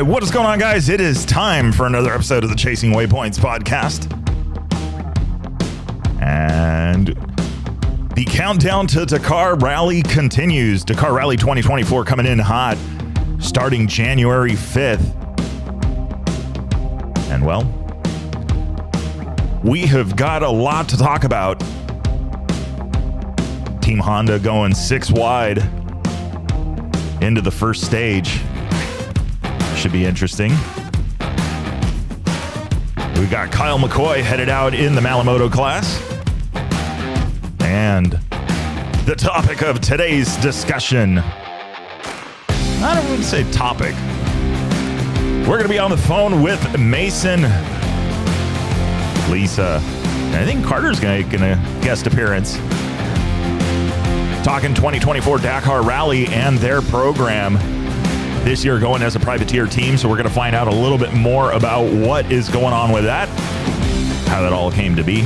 right, what is going on, guys? It is time for another episode of the Chasing Waypoints podcast. And the countdown to Dakar Rally continues. Dakar Rally 2024 coming in hot, starting January 5th. And, well, we have got a lot to talk about. Team Honda going 6 wide into the first stage. Should be interesting. We got Kyle McCoy headed out in the Malamoto class. And the topic of today's discussion, I don't want to say topic. We're going to be on the phone with Mason, Lisa, and I think Carter's going to make a guest appearance. Talking 2024 Dakar Rally and their program. This year going as a privateer team, so we're going to find out a little bit more about what is going on with that, how that all came to be.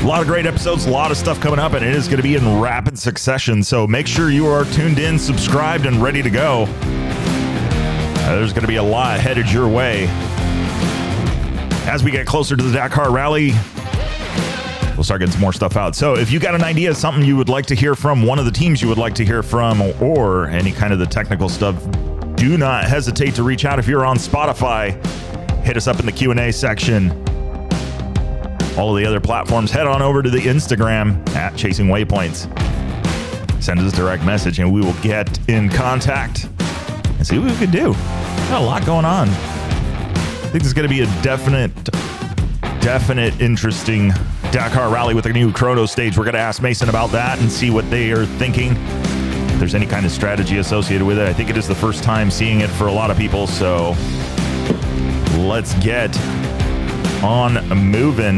A lot of great episodes, a lot of stuff coming up, and it is going to be in rapid succession, so make sure you are tuned in, subscribed, and ready to go. There's going to be a lot headed your way. As we get closer to the Dakar Rally, we'll start getting some more stuff out. So if you got an idea, something you would like to hear from, one of the teams you would like to hear from, or any kind of the technical stuff, do not hesitate to reach out. If you're on Spotify, hit us up in the Q&A section. All of the other platforms, head on over to the Instagram at Chasing Waypoints. Send us a direct message and we will get in contact and see what we can do. Got a lot going on. I think there's going to be a definite interesting Dakar Rally with a new chrono stage. We're going to ask Mason about that and see what they are thinking, if there's any kind of strategy associated with it. I think it is the first time seeing it for a lot of people, so let's get on moving.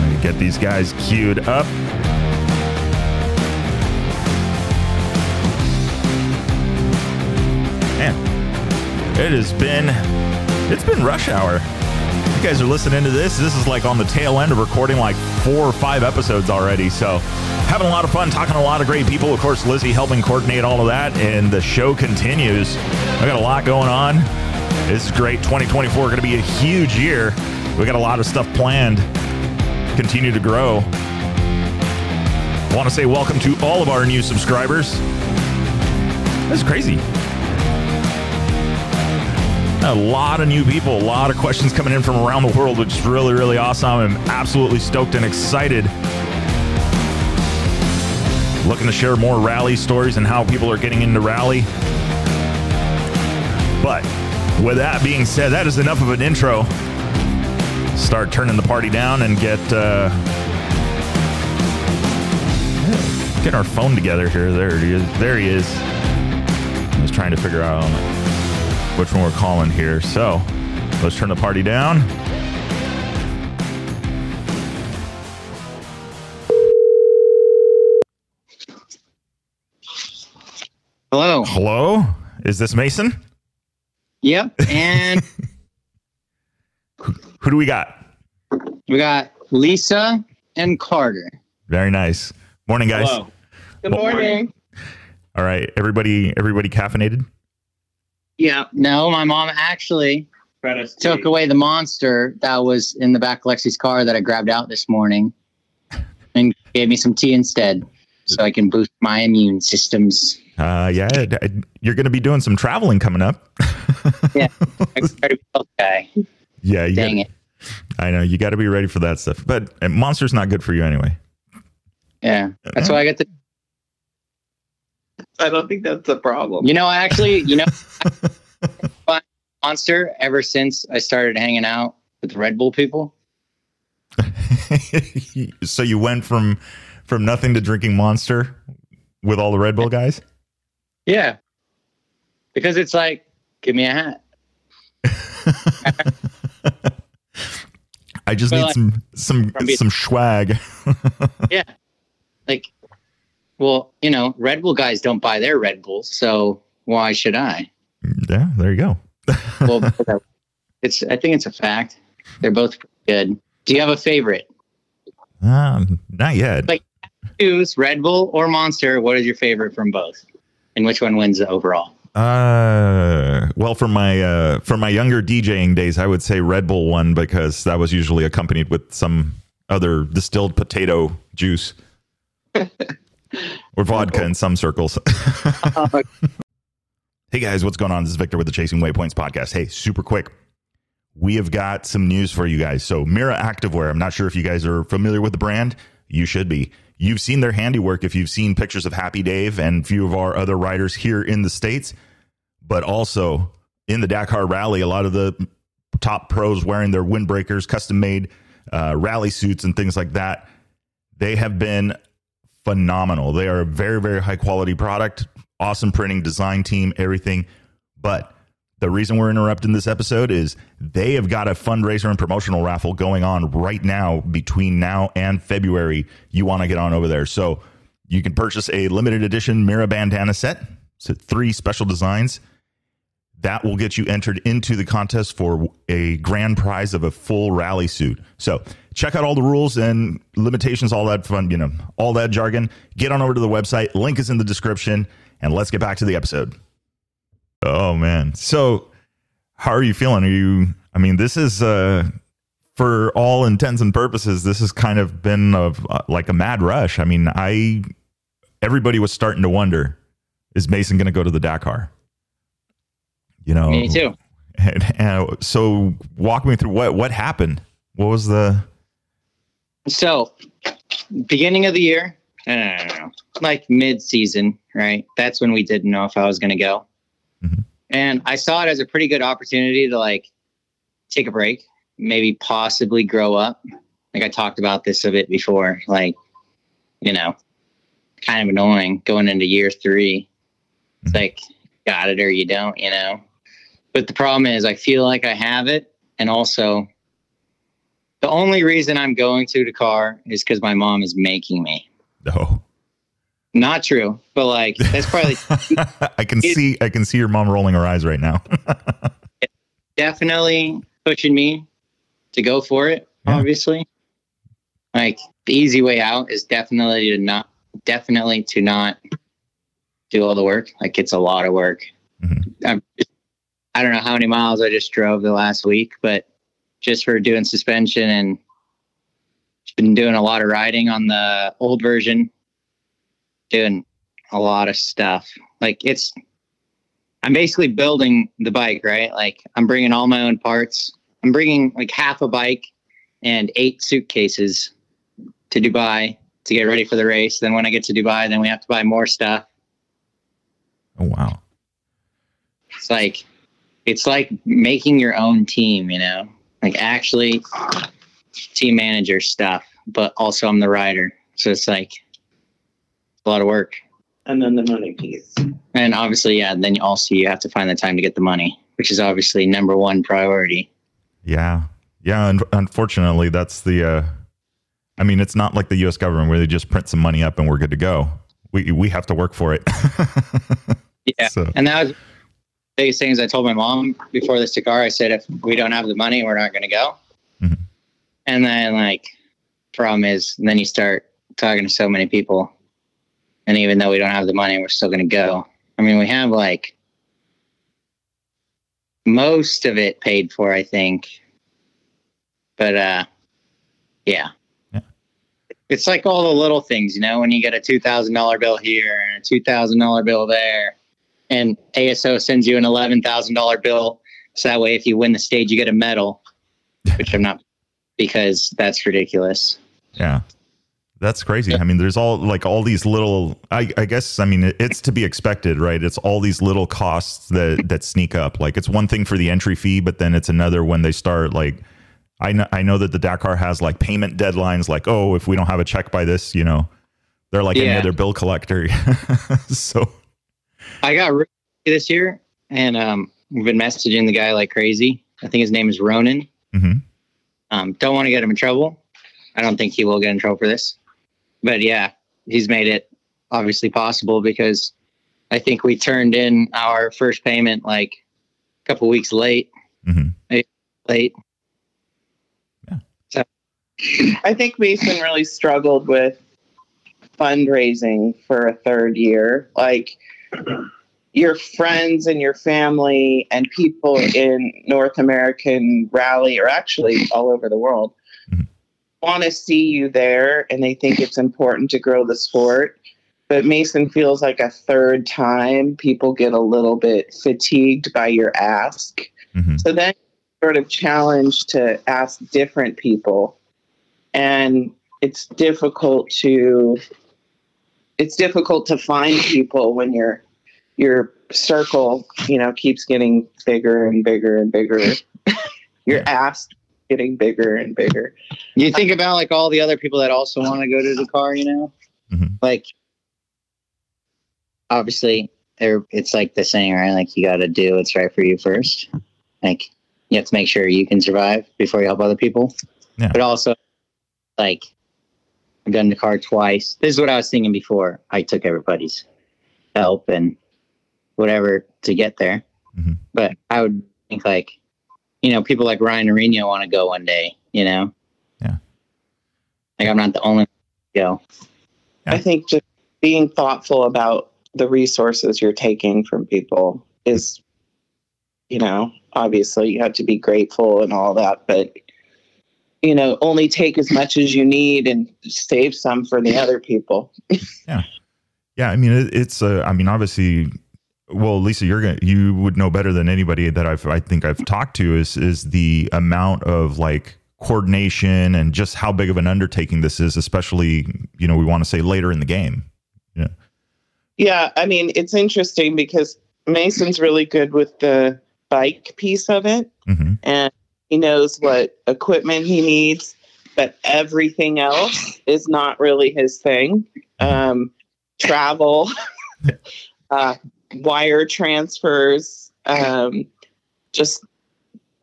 Let me get these guys queued up. Man, it's been rush hour. You guys are listening to this. This is like on the tail end of recording like 4 or 5 episodes already. So having a lot of fun, talking to a lot of great people. Of course, Lizzie helping coordinate all of that, and the show continues. I got a lot going on. This is great. 2024 going to be a huge year. We got a lot of stuff planned. Continue to grow. I want to say welcome to all of our new subscribers. That's crazy. A lot of new people, a lot of questions coming in from around the world, which is really, really awesome. I'm absolutely stoked and excited. Looking to share more rally stories and how people are getting into rally. But with that being said, that is enough of an intro. Start turning the party down and get our phone together here. There he is. There he is. I was trying to figure out which one we're calling here. So let's turn the party down. Hello. Hello. Is this Mason? Yep. And who do we got? We got Lisa and Carter. Very nice. Morning, guys. Hello. Good morning. All right. Everybody caffeinated? Yeah, no, my mom actually took away the Monster that was in the back of Lexi's car that I grabbed out this morning and gave me some tea instead so I can boost my immune systems. Yeah, you're going to be doing some traveling coming up. Yeah, okay. Yeah, dang it. I know, you got to be ready for that stuff, but Monster's not good for you anyway. Yeah, that's why I got the... I don't think that's a problem. You know, I Monster ever since I started hanging out with the Red Bull people. So you went from nothing to drinking Monster with all the Red Bull guys? Yeah. Because it's like, give me a hat. I just need like, some swag. Yeah. Like, well, you know, Red Bull guys don't buy their Red Bull, so why should I? Yeah, there you go. Well, I think it's a fact. They're both good. Do you have a favorite? Not yet. Like, choose Red Bull or Monster. What is your favorite from both? and which one wins overall? Well, for my younger DJing days, I would say Red Bull won, because that was usually accompanied with some other distilled potato juice or vodka in some circles. Hey guys, what's going on? This is Victor with the Chasing Waypoints podcast. Hey, super quick. We have got some news for you guys. So Mira Activewear, I'm not sure if you guys are familiar with the brand. You should be. You've seen their handiwork if you've seen pictures of Happy Dave and a few of our other riders here in the States, but also in the Dakar Rally, a lot of the top pros wearing their windbreakers, custom-made rally suits and things like that. They have been phenomenal. They are a very, very high-quality product, awesome printing, design team, everything. But the reason we're interrupting this episode is they have got a fundraiser and promotional raffle going on right now between now and February. You want to get on over there. So you can purchase a limited edition Mira bandana set. It's three special designs. That will get you entered into the contest for a grand prize of a full rally suit. So check out all the rules and limitations, all that fun, all that jargon. Get on over to the website. Link is in the description. And let's get back to the episode. Oh, man. So how are you feeling? This is for all intents and purposes, this has kind of been like a mad rush. Everybody was starting to wonder, is Mason going to go to the Dakar? Me too. And so walk me through what happened. What was beginning of the year, like mid season, right? That's when we didn't know if I was going to go. Mm-hmm. And I saw it as a pretty good opportunity to take a break, maybe possibly grow up. I talked about this a bit before, kind of annoying going into year three. Mm-hmm. It's got it or you don't, But the problem is I feel like I have it. And also the only reason I'm going to Dakar is because my mom is making me. No. Not true, but that's probably. I can see your mom rolling her eyes right now. Definitely pushing me to go for it. Yeah. Obviously, the easy way out is definitely to not do all the work. It's a lot of work. Mm-hmm. I don't know how many miles I just drove the last week, but just for doing suspension, and been doing a lot of riding on the old version. Doing a lot of stuff. I'm basically building the bike, right? I'm bringing all my own parts. I'm bringing half a bike and 8 suitcases to Dubai to get ready for the race. Then when I get to Dubai, then we have to buy more stuff. Oh, wow. It's like making your own team, actually team manager stuff, but also I'm the rider. So a lot of work, and then the money piece, and obviously then also you have to find the time to get the money, which is obviously number one priority. And unfortunately that's the it's not like the U.S. government where they just print some money up and we're good to go. We have to work for it. And that was the biggest thing. Is I told my mom before this Dakar, I said, if we don't have the money, we're not going to go. Mm-hmm. And then problem is then you start talking to so many people. And even though we don't have the money, we're still going to go. We have most of it paid for, I think. But yeah. It's like all the little things, when you get a $2,000 bill here and a $2,000 bill there, and ASO sends you an $11,000 bill. So that way, if you win the stage, you get a medal, which I'm not, because that's ridiculous. Yeah. That's crazy. There's all these little, I guess, it's to be expected, right? It's all these little costs that sneak up. It's one thing for the entry fee, but then it's another when they start, I know that the Dakar has payment deadlines, if we don't have a check by this, they're any other bill collector. So I got really this year, and we've been messaging the guy like crazy. I think his name is Ronan. Mm-hmm. Don't want to get him in trouble. I don't think he will get in trouble for this. But yeah, he's made it obviously possible, because I think we turned in our first payment a couple weeks late. Mm-hmm. Late. Yeah. So I think Mason really struggled with fundraising for a third year. your friends and your family and people in North American rally, or actually all over the world, want to see you there, and they think it's important to grow the sport. But Mason feels like a third time, people get a little bit fatigued by your ask. Mm-hmm. So then sort of challenged to ask different people. And it's difficult to find people when your circle, you know, keeps getting bigger and bigger and bigger. You're asked getting bigger and bigger. You think about like all the other people that also want to go to Dakar, you know, mm-hmm. like obviously there, it's like the saying, right? Like you got to do what's right for you first. Like you have to make sure you can survive before you help other people. Yeah. But also like I've done Dakar twice. This is what I was thinking before I took everybody's help and whatever to get there. Mm-hmm. But I would think like, you know, people like Ryan Arino want to go one day, you know? Yeah. Like I'm not the only one to go. Yeah. I think just being thoughtful about the resources you're taking from people is, you know, obviously you have to be grateful and all that, but, you know, only take as much as you need and save some for the other people. Yeah. Yeah. I mean, it's obviously, well, Lisa, you would know better than anybody that I think I've talked to is the amount of like coordination and just how big of an undertaking this is, especially, you know, we want to say later in the game. Yeah. Yeah. I mean, it's interesting because Mason's really good with the bike piece of it. Mm-hmm. And he knows what equipment he needs, but everything else is not really his thing. Travel, wire transfers, just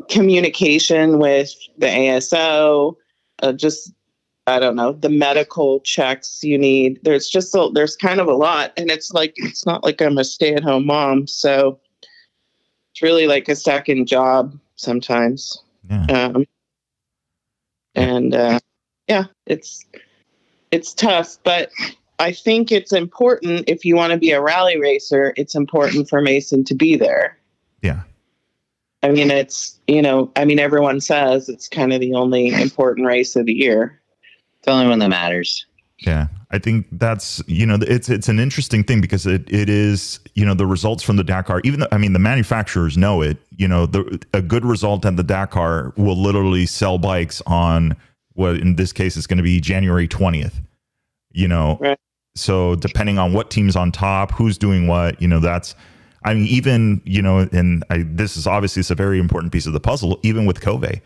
communication with the ASO, just, I don't know, the medical checks you need. There's just, there's kind of a lot. And it's like, it's not like I'm a stay-at-home mom. So it's really like a second job sometimes. Yeah. Yeah, it's tough, but I think it's important if you want to be a rally racer, it's important for Mason to be there. Yeah. I mean, it's, you know, I mean, everyone says it's kind of the only important race of the year. It's the only one that matters. Yeah. I think that's, you know, it's an interesting thing because it is, you know, the results from the Dakar, even though, I mean, the manufacturers know it, you know, a good result at the Dakar will literally sell bikes on what in this case is going to be January 20th, you know? Right. So depending on what team's on top, who's doing what, you know, that's, I mean, even, you know, and this is obviously, it's a very important piece of the puzzle, even with Kove,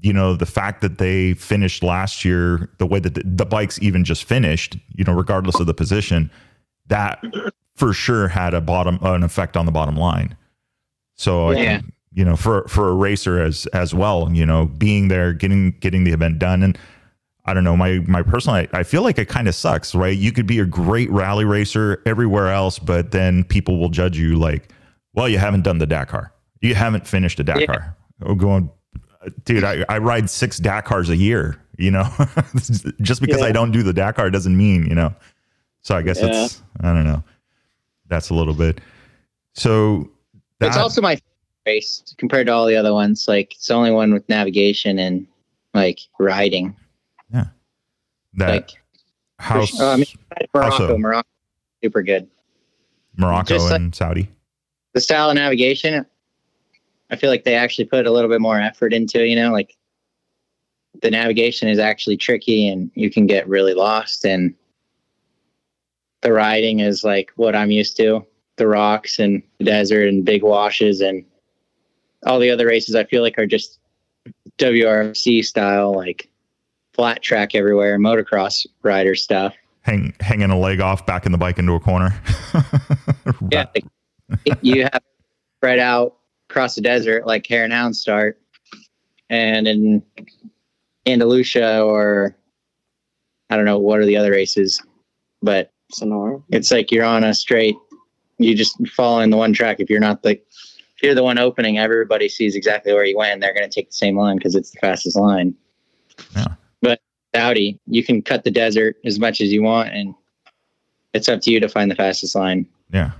you know, the fact that they finished last year, the way that the bikes even just finished, you know, regardless of the position, that for sure had an effect on the bottom line. So, yeah. You know, for a racer as well, you know, being there, getting the event done. And I don't know, my personal, I feel like it kind of sucks, right? You could be a great rally racer everywhere else, but then people will judge you like, well, you haven't done the Dakar. You haven't finished a Dakar. Yeah. Oh, going, dude, I ride 6 Dakars a year, you know, just because I don't do the Dakar doesn't mean, you know, so I guess it's, I don't know. That's a little bit. So that's also my race compared to all the other ones. Like it's the only one with navigation and like riding. Yeah. That like, house. Sure. I mean, Morocco, super good. Morocco just and like, Saudi. The style of navigation, I feel like they actually put a little bit more effort into it, you know, like the navigation is actually tricky and you can get really lost. And the riding is like what I'm used to, the rocks and the desert and big washes and all the other races I feel like are just WRC style, like flat track everywhere, motocross rider stuff. Hanging a leg off, backing the bike into a corner. Yeah, like, you have spread out across the desert, like Hare and Hounds start, and in Andalusia or I don't know what are the other races, but it's like you're on a straight. You just follow in the one track. If you're not the, if you're the one opening, everybody sees exactly where you went. They're going to take the same line because it's the fastest line. Yeah. But Saudi, you can cut the desert as much as you want, and it's up to you to find the fastest line. Yeah,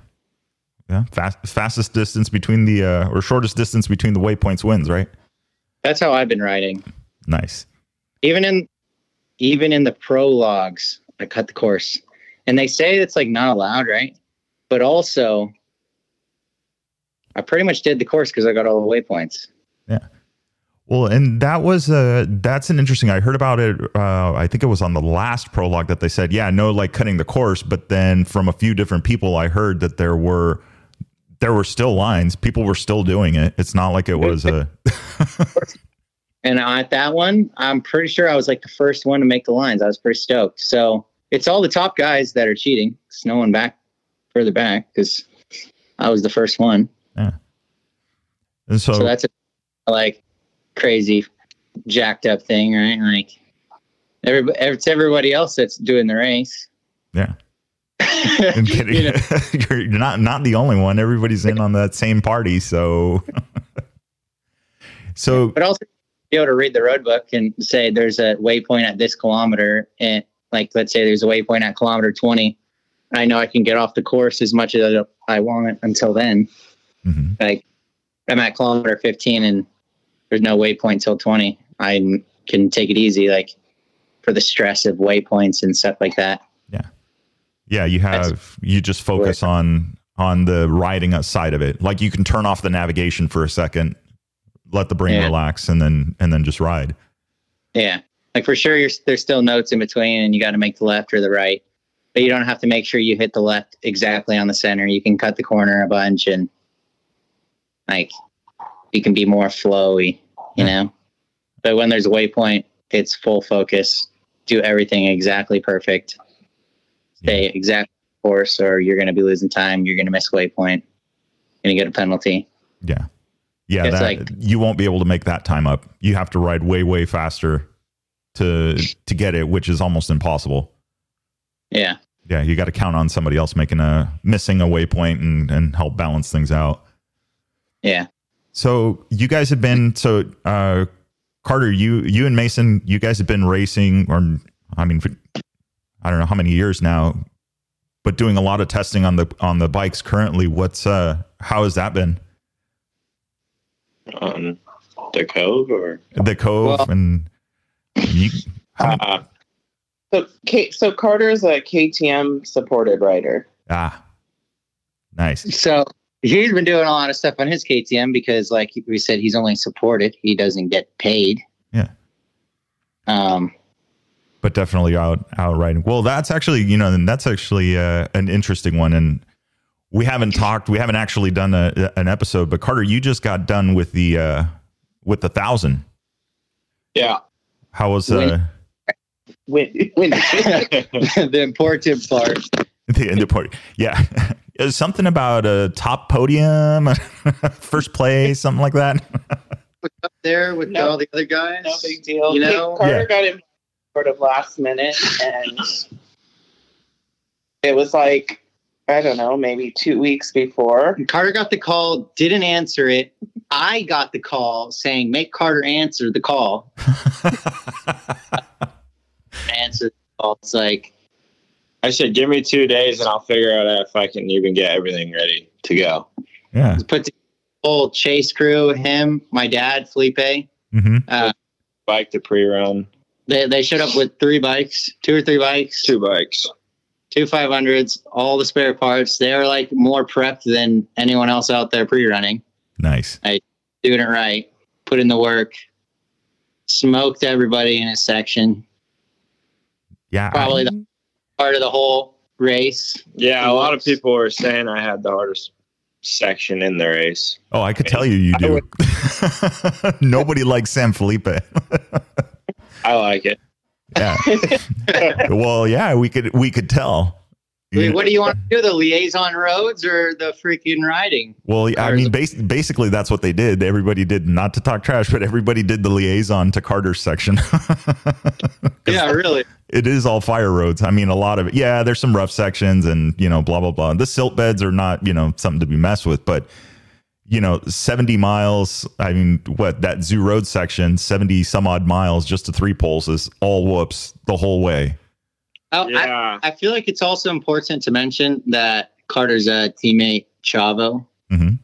Yeah, fastest distance between the or shortest distance between the waypoints wins, right? That's how I've been riding. Nice. Even in the prologues, I cut the course, and they say it's like not allowed, right? But also, I pretty much did the course because I got all the waypoints. Yeah. Well, and that was that's an interesting. I heard about it. I think it was on the last prologue that they said, yeah, no, like cutting the course. But then from a few different people, I heard that there were still lines. People were still doing it. It's not like it was a. And at that one, I'm pretty sure I was like the first one to make the lines. I was pretty stoked. So it's all the top guys that are cheating. It's no one back further back because I was the first one. Yeah. And so that's a, like. Crazy jacked up thing, right? Like it's everybody else that's doing the race. Yeah. I'm kidding. You know? You're not the only one. Everybody's in on that same party. So, but also be able to read the road book and say there's a waypoint at this kilometer. And like, let's say there's a waypoint at kilometer 20. I know I can get off the course as much as I want until then. Mm-hmm. Like I'm at kilometer 15 and there's no waypoint till 20. I can take it easy, like for the stress of waypoints and stuff like that. Yeah. Yeah. You just focus on the riding side of it. Like you can turn off the navigation for a second, let the brain relax and then just ride. Yeah. Like for sure. There's still notes in between and you got to make the left or the right, but you don't have to make sure you hit the left exactly on the center. You can cut the corner a bunch and like, you can be more flowy, you know, but when there's a waypoint, it's full focus, do everything exactly perfect, stay exact course, or you're going to be losing time. You're going to miss waypoint and you get a penalty. Yeah. Yeah. That, like, you won't be able to make that time up. You have to ride way, way faster to get it, which is almost impossible. Yeah. Yeah. You got to count on somebody else missing a waypoint and help balance things out. Yeah. So you guys have been, Carter, you and Mason, you guys have been racing for, I don't know how many years now, but doing a lot of testing on the bikes currently. What's, how has that been? On the Kove or? The Kove So Carter's a KTM supported rider. Ah, nice. So. He's been doing a lot of stuff on his KTM because, like we said, he's only supported. He doesn't get paid. Yeah. But definitely out riding. Well, that's actually, an interesting one. And we haven't actually done an episode, but Carter, you just got done with the 1,000. Yeah. How was the important part. The part. Yeah. It was something about a top podium, first place, something like that. Up there with all the other guys. No big deal. Carter got in sort of last minute, and it was like, I don't know, maybe 2 weeks before. And Carter got the call, didn't answer it. I got the call saying, make Carter answer the call. Answer the call. It's like, I said, give me 2 days and I'll figure out if I can even get everything ready to go. Yeah. Put the whole chase crew, him, my dad, Felipe. Mm-hmm. Bike to pre-run. They showed up with two or three bikes. Two bikes. Two 500s, all the spare parts. They were like more prepped than anyone else out there pre-running. Nice. I doing it right. Put in the work. Smoked everybody in his section. Yeah. Probably the part of the whole race. Yeah, a lot of people were saying I had the hardest section in the race. Oh, I could tell you do. Nobody likes San Felipe. I like it. Yeah. Well, yeah, we could tell. Wait, what do you want to do? The liaison roads or the freaking riding? Well, I mean, basically that's what they did. Everybody did, not to talk trash, but everybody did the liaison to Carter's section. Yeah, really. It is all fire roads. I mean, a lot of it. Yeah, there's some rough sections and, blah, blah, blah. The silt beds are not, something to be messed with. But, 70 miles, I mean, that Zoo Road section, 70 some odd miles just to three poles is all whoops the whole way. Oh, yeah. I feel like it's also important to mention that Carter's teammate Chavo,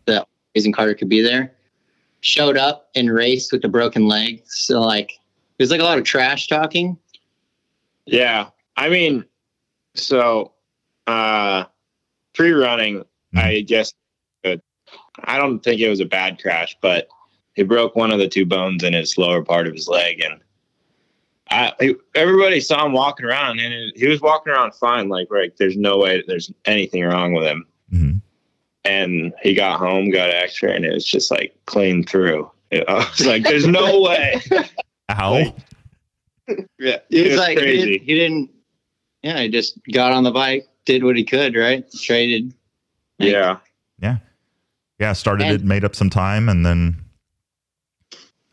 that reason Carter could be there. Showed up and raced with a broken leg. So, like, it was like a lot of trash talking. Yeah. I mean, so pre-running, I guess I don't think it was a bad crash, but he broke one of the two bones in his lower part of his leg. And everybody saw him walking around, and he was walking around fine. Like, right, there's no way there's anything wrong with him. And he got home, got an X-ray, and it was just like clean through. I was like, there's no way. Ow. Like, yeah, it was like crazy. He didn't. Yeah, he just got on the bike, did what he could, right? Traded. Like, yeah. Started it, made up some time, and then.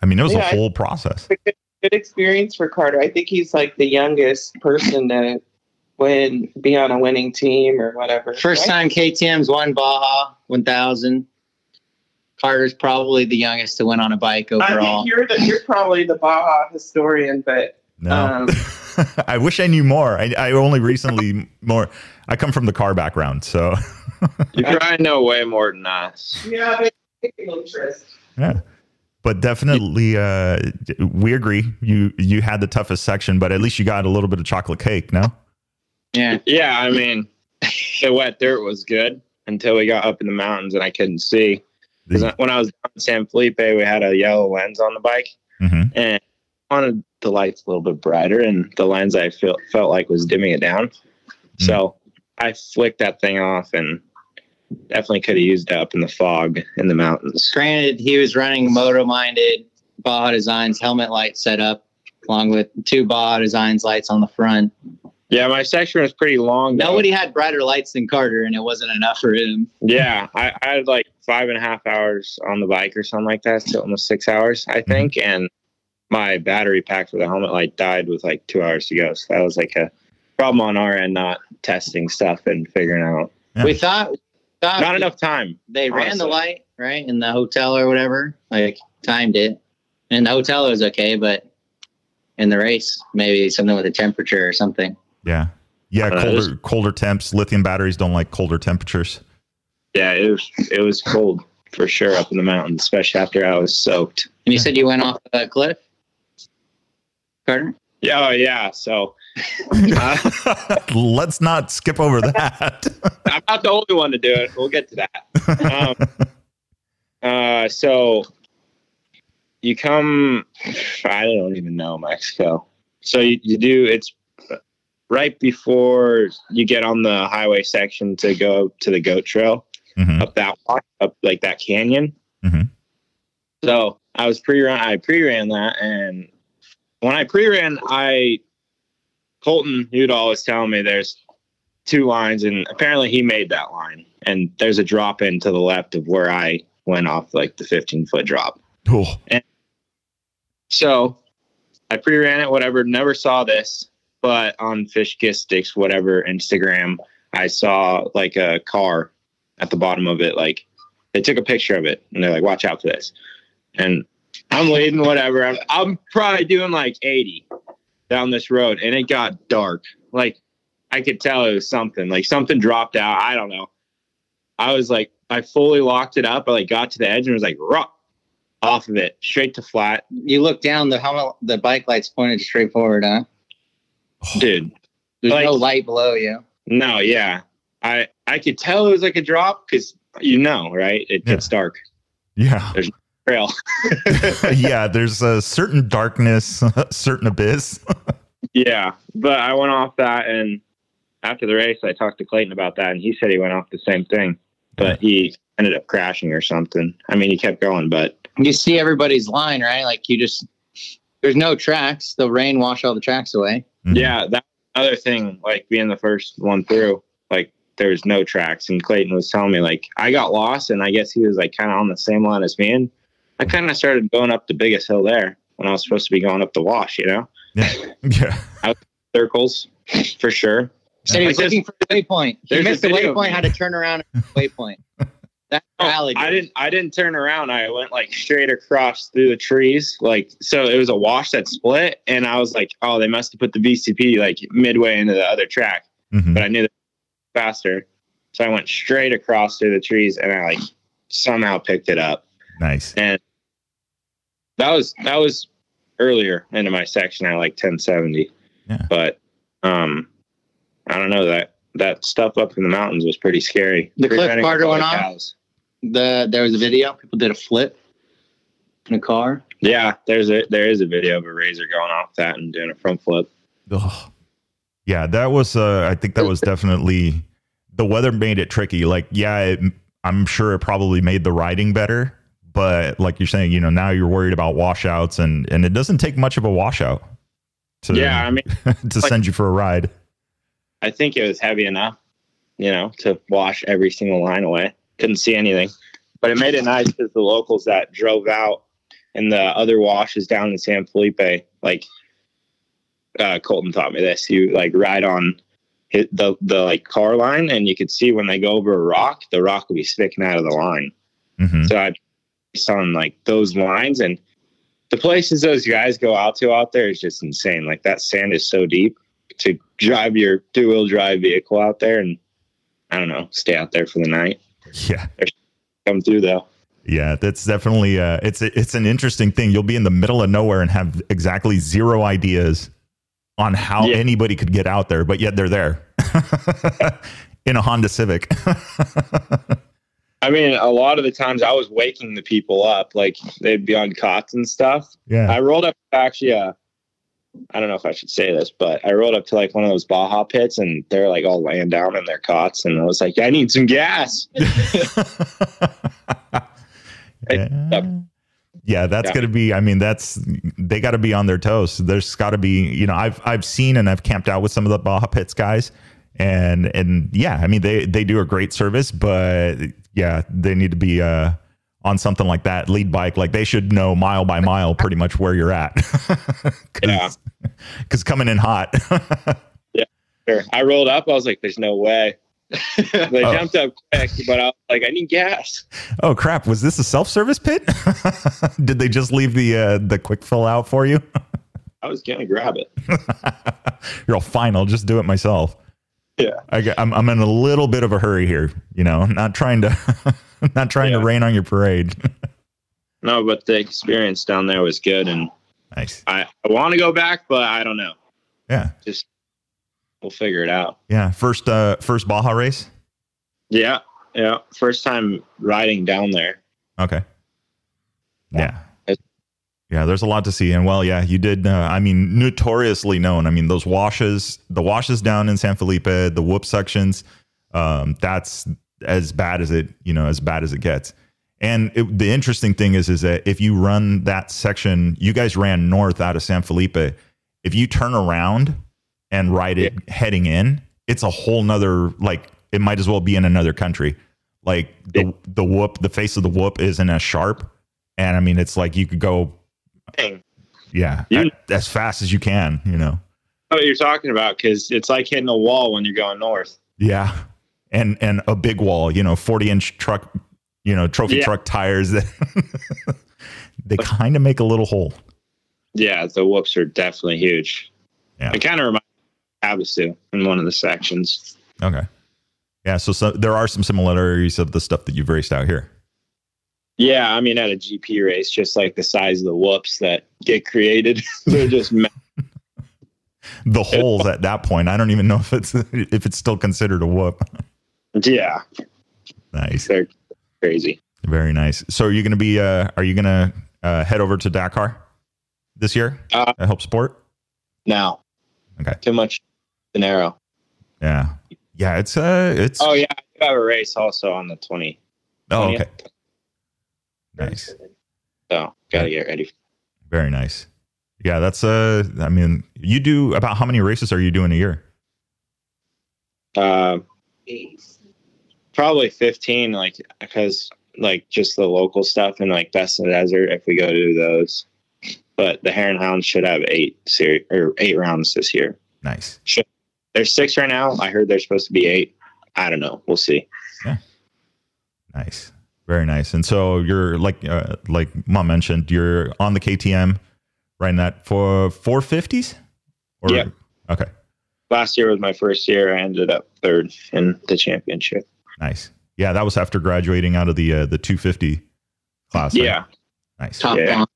I mean, it was a whole process. Good experience for Carter. I think he's like the youngest person to win, be on a winning team or whatever. First time KTM's won Baja 1000. Carter's probably the youngest to win on a bike overall. I mean, you're probably the Baja historian, but no. I wish I knew more. I only recently more. I come from the car background, so you probably know way more than us. Yeah, but it's an interest. Yeah, but definitely, we agree. You had the toughest section, but at least you got a little bit of chocolate cake. No. Yeah. I mean, the wet dirt was good until we got up in the mountains and I couldn't see. When I was down in San Felipe, we had a yellow lens on the bike, and I wanted the lights a little bit brighter, and the lens I felt like was dimming it down. So I flicked that thing off, and definitely could have used it up in the fog in the mountains. Granted, he was running Moto Minded Baja Designs helmet light setup, along with two Baja Designs lights on the front. Yeah, my section was pretty long. Nobody had brighter lights than Carter, and it wasn't enough for him. Yeah, I had like 5.5 hours on the bike or something like that, so almost 6 hours, I think. And my battery pack for the helmet light died with like 2 hours to go. So that was like a problem on our end, not testing stuff and figuring out. Yeah. We thought not enough time. They honestly ran the light, right, in the hotel or whatever, like timed it. And the hotel was okay, but in the race, maybe something with the temperature or something. Yeah, colder temps. Lithium batteries don't like colder temperatures. Yeah, it was cold for sure up in the mountains, especially after I was soaked. And you said you went off that cliff, Carter? Yeah, yeah. So let's not skip over that. I'm not the only one to do it. We'll get to that. So you come, I don't even know, Mexico. So you do, it's right before you get on the highway section to go to the goat trail, up like that canyon. So I pre-ran that. And when I pre-ran, Colton Udall was telling me there's two lines, and apparently he made that line. And there's a drop in to the left of where I went off, like the 15-foot drop. Cool. And so I pre-ran it, whatever, never saw this. But on Fishgistics, whatever, Instagram, I saw like a car at the bottom of it. Like they took a picture of it and they're like, watch out for this. And I'm leading, whatever. I'm probably doing like 80 down this road, and it got dark. Like I could tell it was something, like something dropped out. I don't know. I was like, I fully locked it up. I like got to the edge and was like, rock off of it, straight to flat. You look down, the bike lights pointed straight forward, huh? Dude, there's like no light below you. No, yeah. I could tell it was like a drop because, you know, right? It gets dark. Yeah. There's no trail. Yeah, there's a certain darkness, a certain abyss. Yeah, but I went off that, and after the race, I talked to Clayton about that, and he said he went off the same thing, but he ended up crashing or something. I mean, he kept going, but... You see everybody's line, right? Like, you just... There's no tracks. The rain washed all the tracks away. Yeah, that's another thing, like being the first one through, like there's no tracks. And Clayton was telling me, like, I got lost, and I guess he was like kind of on the same line as me. And I kind of started going up the biggest hill there when I was supposed to be going up the wash, you know? Yeah. I was in circles for sure. So he was looking for the waypoint. He missed the waypoint, had to turn around at the waypoint. That's valid. I didn't turn around. I went like straight across through the trees. Like, so it was a wash that split, and I was like, oh, they must have put the VCP like midway into the other track. But I knew that faster. So I went straight across through the trees and I like somehow picked it up. Nice. And that was earlier into my section at like 1070. Yeah. But I don't know, that stuff up in the mountains was pretty scary. The cliff part went off. There was a video. People did a flip in a car. Yeah, there is a video of a Razor going off that and doing a front flip. Oh. Yeah, that was I think that was definitely the weather made it tricky. Like, yeah, I'm sure it probably made the riding better, but like you're saying, you know, now you're worried about washouts, and it doesn't take much of a washout to to send you for a ride. I think it was heavy enough, you know, to wash every single line away. Couldn't see anything, but it made it nice because the locals that drove out and the other washes down in San Felipe, like Colton taught me this. You like ride on the like car line, and you could see when they go over a rock, the rock will be sticking out of the line. Mm-hmm. So I based on like those lines, and the places those guys go out to out there is just insane. Like that sand is so deep to drive your two-wheel drive vehicle out there, and I don't know, stay out there for the night. Yeah, come through though. Yeah, that's definitely it's an interesting thing. You'll be in the middle of nowhere and have exactly zero ideas on how anybody could get out there, but yet they're there in a Honda Civic. I mean, a lot of the times I was waking the people up, like they'd be on cots and stuff. Yeah, I rolled up actually. I don't know if I should say this, but I rolled up to like one of those Baja pits and they're like all laying down in their cots. And I was like, I need some gas. Yeah. That's going to be, I mean, they got to be on their toes. There's got to be, you know, I've seen and I've camped out with some of the Baja pits guys and yeah, I mean, they do a great service, but yeah, they need to be, on something like that lead bike, like they should know mile by mile pretty much where you're at. Because coming in hot. Yeah, sure. I rolled up. I was like, there's no way. They jumped up quick, but I was like, I need gas. Oh, crap. Was this a self-service pit? Did they just leave the quick fill out for you? I was going to grab it. You're all fine. I'll just do it myself. Yeah, I'm in a little bit of a hurry here, you know, not trying to rain on your parade. No, but the experience down there was good. And nice. I want to go back, but I don't know. Yeah. Just we'll figure it out. Yeah. First Baja race. Yeah. Yeah. First time riding down there. Okay. Yeah. Yeah, there's a lot to see. And well, yeah, you did. I mean, notoriously known. I mean, those washes, the washes down in San Felipe, the whoop sections, that's as bad as it, you know, as bad as it gets. And the interesting thing is that if you run that section, you guys ran north out of San Felipe. If you turn around and ride it heading in, it's a whole nother, like it might as well be in another country. Like the whoop, the face of the whoop isn't as sharp. And I mean, it's like you could go, yeah, as fast as you can, you know. What you're talking about, because it's like hitting a wall when you're going north. Yeah, and a big wall, you know, 40-inch truck, you know, trophy truck tires. They kind of make a little hole. Yeah, the whoops are definitely huge. Yeah, it kind of reminds me of Havasu in one of the sections. Okay, yeah, so there are some similarities of the stuff that you've raced out here. Yeah, I mean, at a GP race, just like the size of the whoops that get created, they're just the holes at that point. I don't even know if it's still considered a whoop. Yeah. Nice. They're crazy. Very nice. So, are you gonna head over to Dakar this year? To help support? No. Okay. Too much dinero. Yeah. Yeah. It's. Oh yeah, I have a race also on the 20th. Oh okay. Nice. So gotta get ready. Very nice. Yeah, that's I mean, you do about how many races are you doing a year? Probably 15, like because like just the local stuff and like Best in the Desert if we go to those. But the Hare and Hounds should have 8 rounds this year. Nice. There's 6 right now. I heard there's supposed to be 8. I don't know. We'll see. Yeah. Nice. Very nice. And so you're like Mom mentioned, you're on the KTM riding that for 450s? Or, yeah. Okay. Last year was my first year. I ended up 3rd in the championship. Nice. Yeah, that was after graduating out of the 250 class. Yeah. Right? Nice. Top down.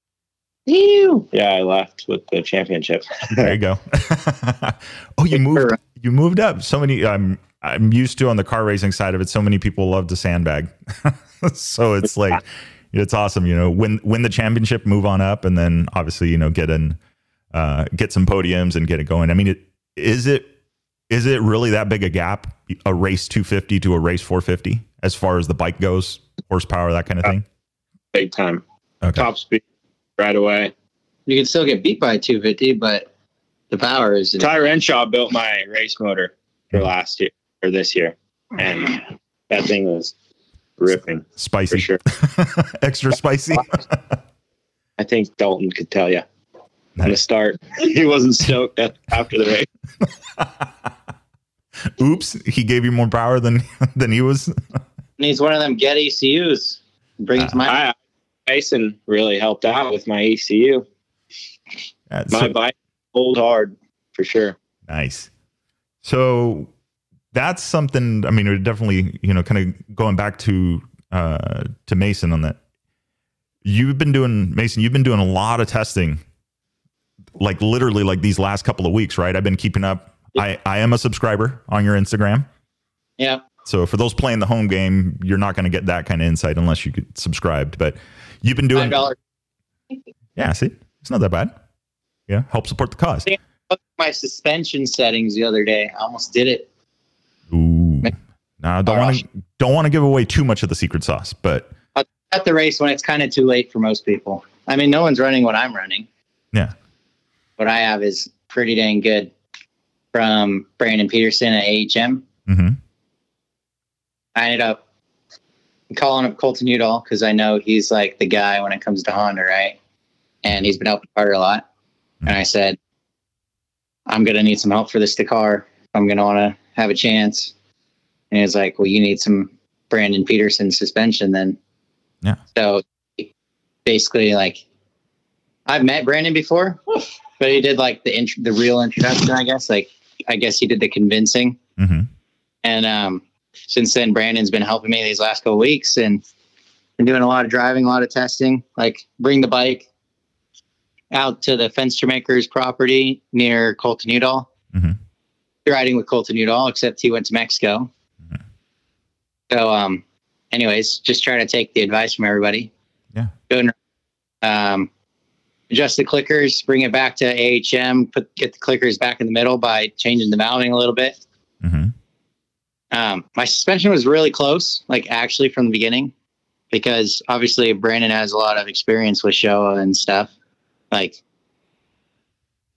Yeah, I left with the championship. There you go. Oh, you moved up. So many. I'm used to on the car racing side of it. So many people love to sandbag. So it's like, it's awesome. You know, win the championship, move on up, and then obviously, you know, get some podiums and get it going. I mean, is it really that big a gap, a race 250 to a race 450, as far as the bike goes, horsepower, that kind of thing? Big time. Okay. Top speed. Right away. You can still get beat by 250, but the power is... Ty Renshaw built my race motor for last year, or this year, and that thing was ripping. Spicy. For sure. Extra spicy. I think Dalton could tell you. Nice. From the start, he wasn't stoked after the race. Oops, he gave you more power than he was? And he's one of them get ECUs. Brings my... Mason really helped out with my ECU. My bike pulled hard for sure. Nice. So that's something. I mean, we're definitely, you know, kind of going back to Mason on that. You've been doing a lot of testing, like literally like these last couple of weeks, right? I've been keeping up. Yeah. I am a subscriber on your Instagram. Yeah. So for those playing the home game, you're not going to get that kind of insight unless you get subscribed, but you've been doing $5. Yeah, see, it's not that bad. Yeah, help support the cause. I looked at my suspension settings the other day. I almost did it. Ooh, now don't want to give away too much of the secret sauce, but at the race when it's kind of too late for most people. I mean, no one's running what I'm running. Yeah, what I have is pretty dang good from Brandon Peterson at AHM. Mm-hmm. I ended up calling up Colton Udall because I know he's like the guy when it comes to Honda, right? And he's been helping Carter a lot. Mm-hmm. And I said, I'm going to need some help for this Dakar. I'm going to want to have a chance. And he was like, well, you need some Brandon Peterson suspension then. Yeah. So basically, like, I've met Brandon before, but he did like the real introduction, I guess. Like, I guess he did the convincing. Mm-hmm. And, since then, Brandon's been helping me these last couple of weeks and been doing a lot of driving, a lot of testing, like bring the bike out to the fenster maker's property near Colton Udall. Mm-hmm. Riding with Colton Udall, except he went to Mexico. Mm-hmm. So, anyways, just trying to take the advice from everybody. Yeah. Adjust the clickers, bring it back to AHM, get the clickers back in the middle by changing the valving a little bit. Mm-hmm. My suspension was really close, like actually from the beginning, because obviously Brandon has a lot of experience with Showa and stuff. Like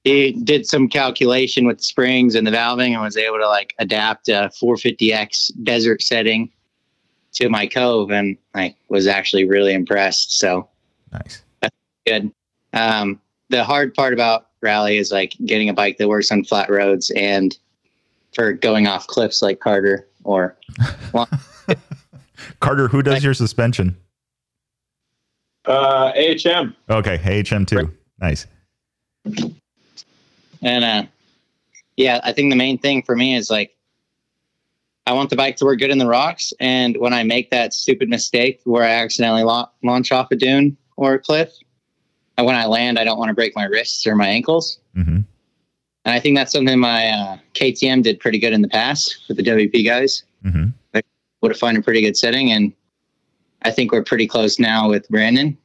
he did some calculation with the springs and the valving and was able to like adapt a 450X desert setting to my Kove, and I was actually really impressed. So nice. That's good. The hard part about rally is like getting a bike that works on flat roads and for going off cliffs like Carter or Carter. Who does your suspension? AHM. Okay. AHM too. Nice. And, yeah, I think the main thing for me is like, I want the bike to work good in the rocks. And when I make that stupid mistake where I accidentally launch off a dune or a cliff, and when I land, I don't want to break my wrists or my ankles. Mm-hmm. And I think that's something my KTM did pretty good in the past with the WP guys. Mm-hmm. They would have found a pretty good setting, and I think we're pretty close now with Brandon.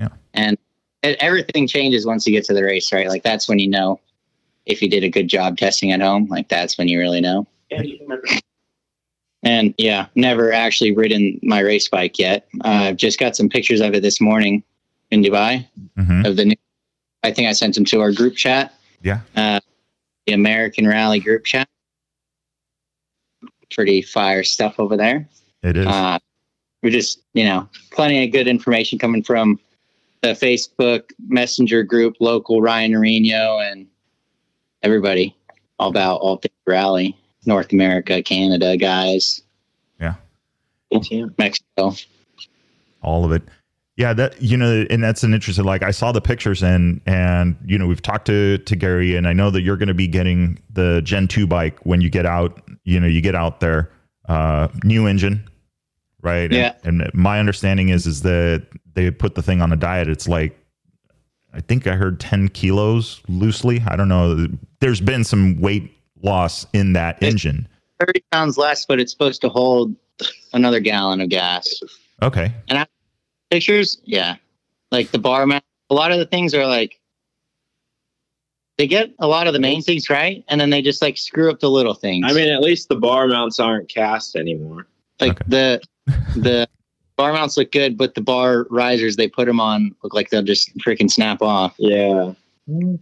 Yeah. And everything changes once you get to the race, right? Like that's when you know if you did a good job testing at home. Like that's when you really know. Yeah, you remember. And yeah, never actually ridden my race bike yet. I've just got some pictures of it this morning in Dubai. Mm-hmm. Of the new. I think I sent them to our group chat. Yeah. The American Rally group chat. Pretty fire stuff over there. It is. We're just, you know, plenty of good information coming from the Facebook Messenger group, local Ryan Arino, and everybody all about all things rally, North America, Canada, guys. Yeah. Mexico. All of it. Yeah, that, you know, and that's an interesting, like I saw the pictures and you know, we've talked to Gary, and I know that you're going to be getting the Gen 2 bike when you get out, you know, you get out there new engine, right? Yeah. And my understanding is that they put the thing on a diet. It's like, I think I heard 10 kilos loosely. I don't know. There's been some weight loss in that engine. 30 pounds less, but it's supposed to hold another gallon of gas. Okay. And I, pictures, yeah. Like the bar mount, a lot of the things are like, they get a lot of the main things right, and then they just like screw up the little things. I mean, at least the bar mounts aren't cast anymore. Like okay. the bar mounts look good, but the bar risers they put them on look like they'll just freaking snap off. Yeah. Mm.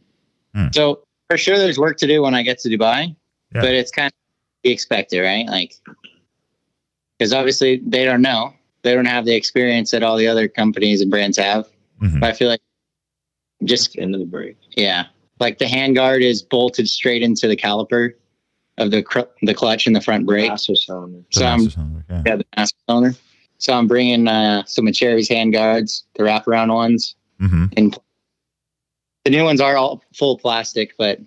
So for sure, there's work to do when I get to Dubai, yeah. But it's kind of to be expected, right? Like, because obviously they don't know, they don't have the experience that all the other companies and brands have. Mm-hmm. But I feel like just into the brake. Yeah. Like the handguard is bolted straight into the caliper of the clutch and the front brake. Master cylinder. So yeah, the master cylinder. So I'm bringing some of Cherry's handguards, the wraparound ones, mm-hmm. and the new ones are all full plastic, but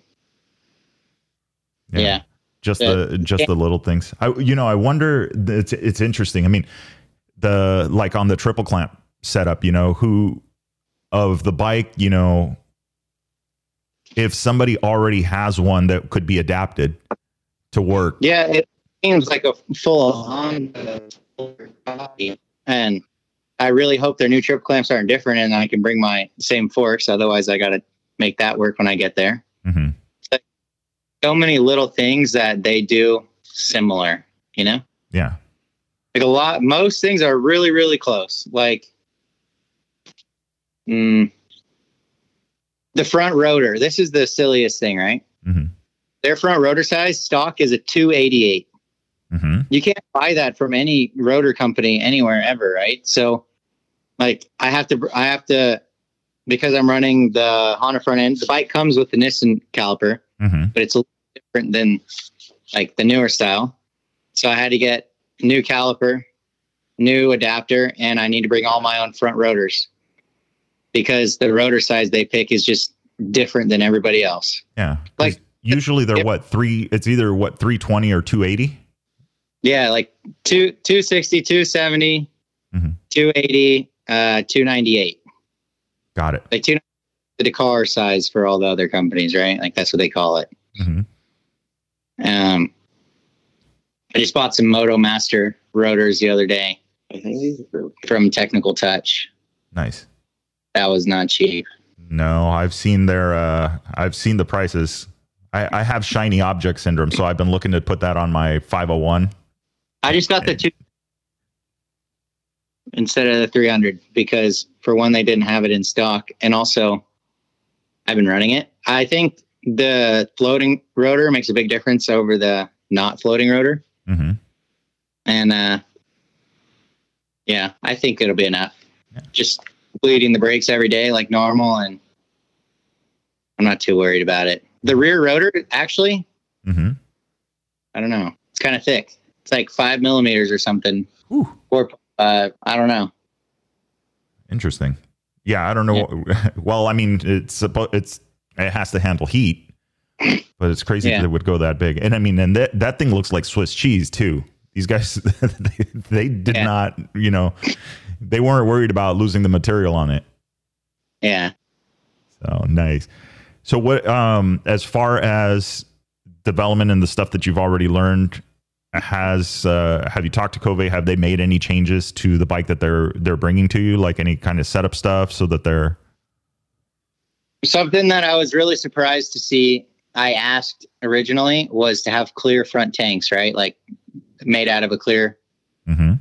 yeah, yeah. just the little things. I wonder. It's interesting. I mean, the like on the triple clamp setup, you know, who of the bike, you know. If somebody already has one that could be adapted to work. Yeah, it seems like a full Honda copy. And I really hope their new trip clamps aren't different and I can bring my same forks. Otherwise, I got to make that work when I get there. Mm-hmm. So many little things that they do similar, you know? Yeah. Like a lot, most things are really, really close. Like, the front rotor. This is the silliest thing, right? Mm-hmm. Their front rotor size stock is a 288. Mm-hmm. You can't buy that from any rotor company anywhere ever, right? So, like, I have to, because I'm running the Honda front end. The bike comes with the Nissen caliper, mm-hmm. but it's a little different than like the newer style. So I had to get new caliper, new adapter, and I need to bring all my own front rotors. Because the rotor size they pick is just different than everybody else. Yeah. Like usually they're it's either 320 or 280. Yeah. Like 260, 270, mm-hmm. 280, 298. Got it. Like the Dakar size for all the other companies, right? Like that's what they call it. Mm-hmm. I just bought some Moto Master rotors the other day from Technical Touch. Nice. That was not cheap. No, I've seen their I've seen the prices. I have shiny object syndrome, so I've been looking to put that on my 501. I just got the 2 instead of the 300 because for one they didn't have it in stock, and also I've been running it. I think the floating rotor makes a big difference over the not floating rotor. Mm-hmm. And yeah, I think it'll be enough. Yeah. Just bleeding the brakes every day like normal, and I'm not too worried about it. The rear rotor, actually, mm-hmm. I don't know. It's kind of thick. It's like 5 millimeters or something. Ooh. Or I don't know. Interesting. Yeah, I don't know. Yeah. Well, I mean, it has to handle heat, but it's crazy yeah. that it would go that big. And I mean, and that thing looks like Swiss cheese too. These guys, they did yeah. not, you know. They weren't worried about losing the material on it. Yeah. So nice. So what, as far as development and the stuff that you've already learned, have you talked to Kove? Have they made any changes to the bike that they're bringing to you? Like any kind of setup stuff so that they're. Something that I was really surprised to see. I asked originally was to have clear front tanks, right? Like made out of a clear. Mm-hmm.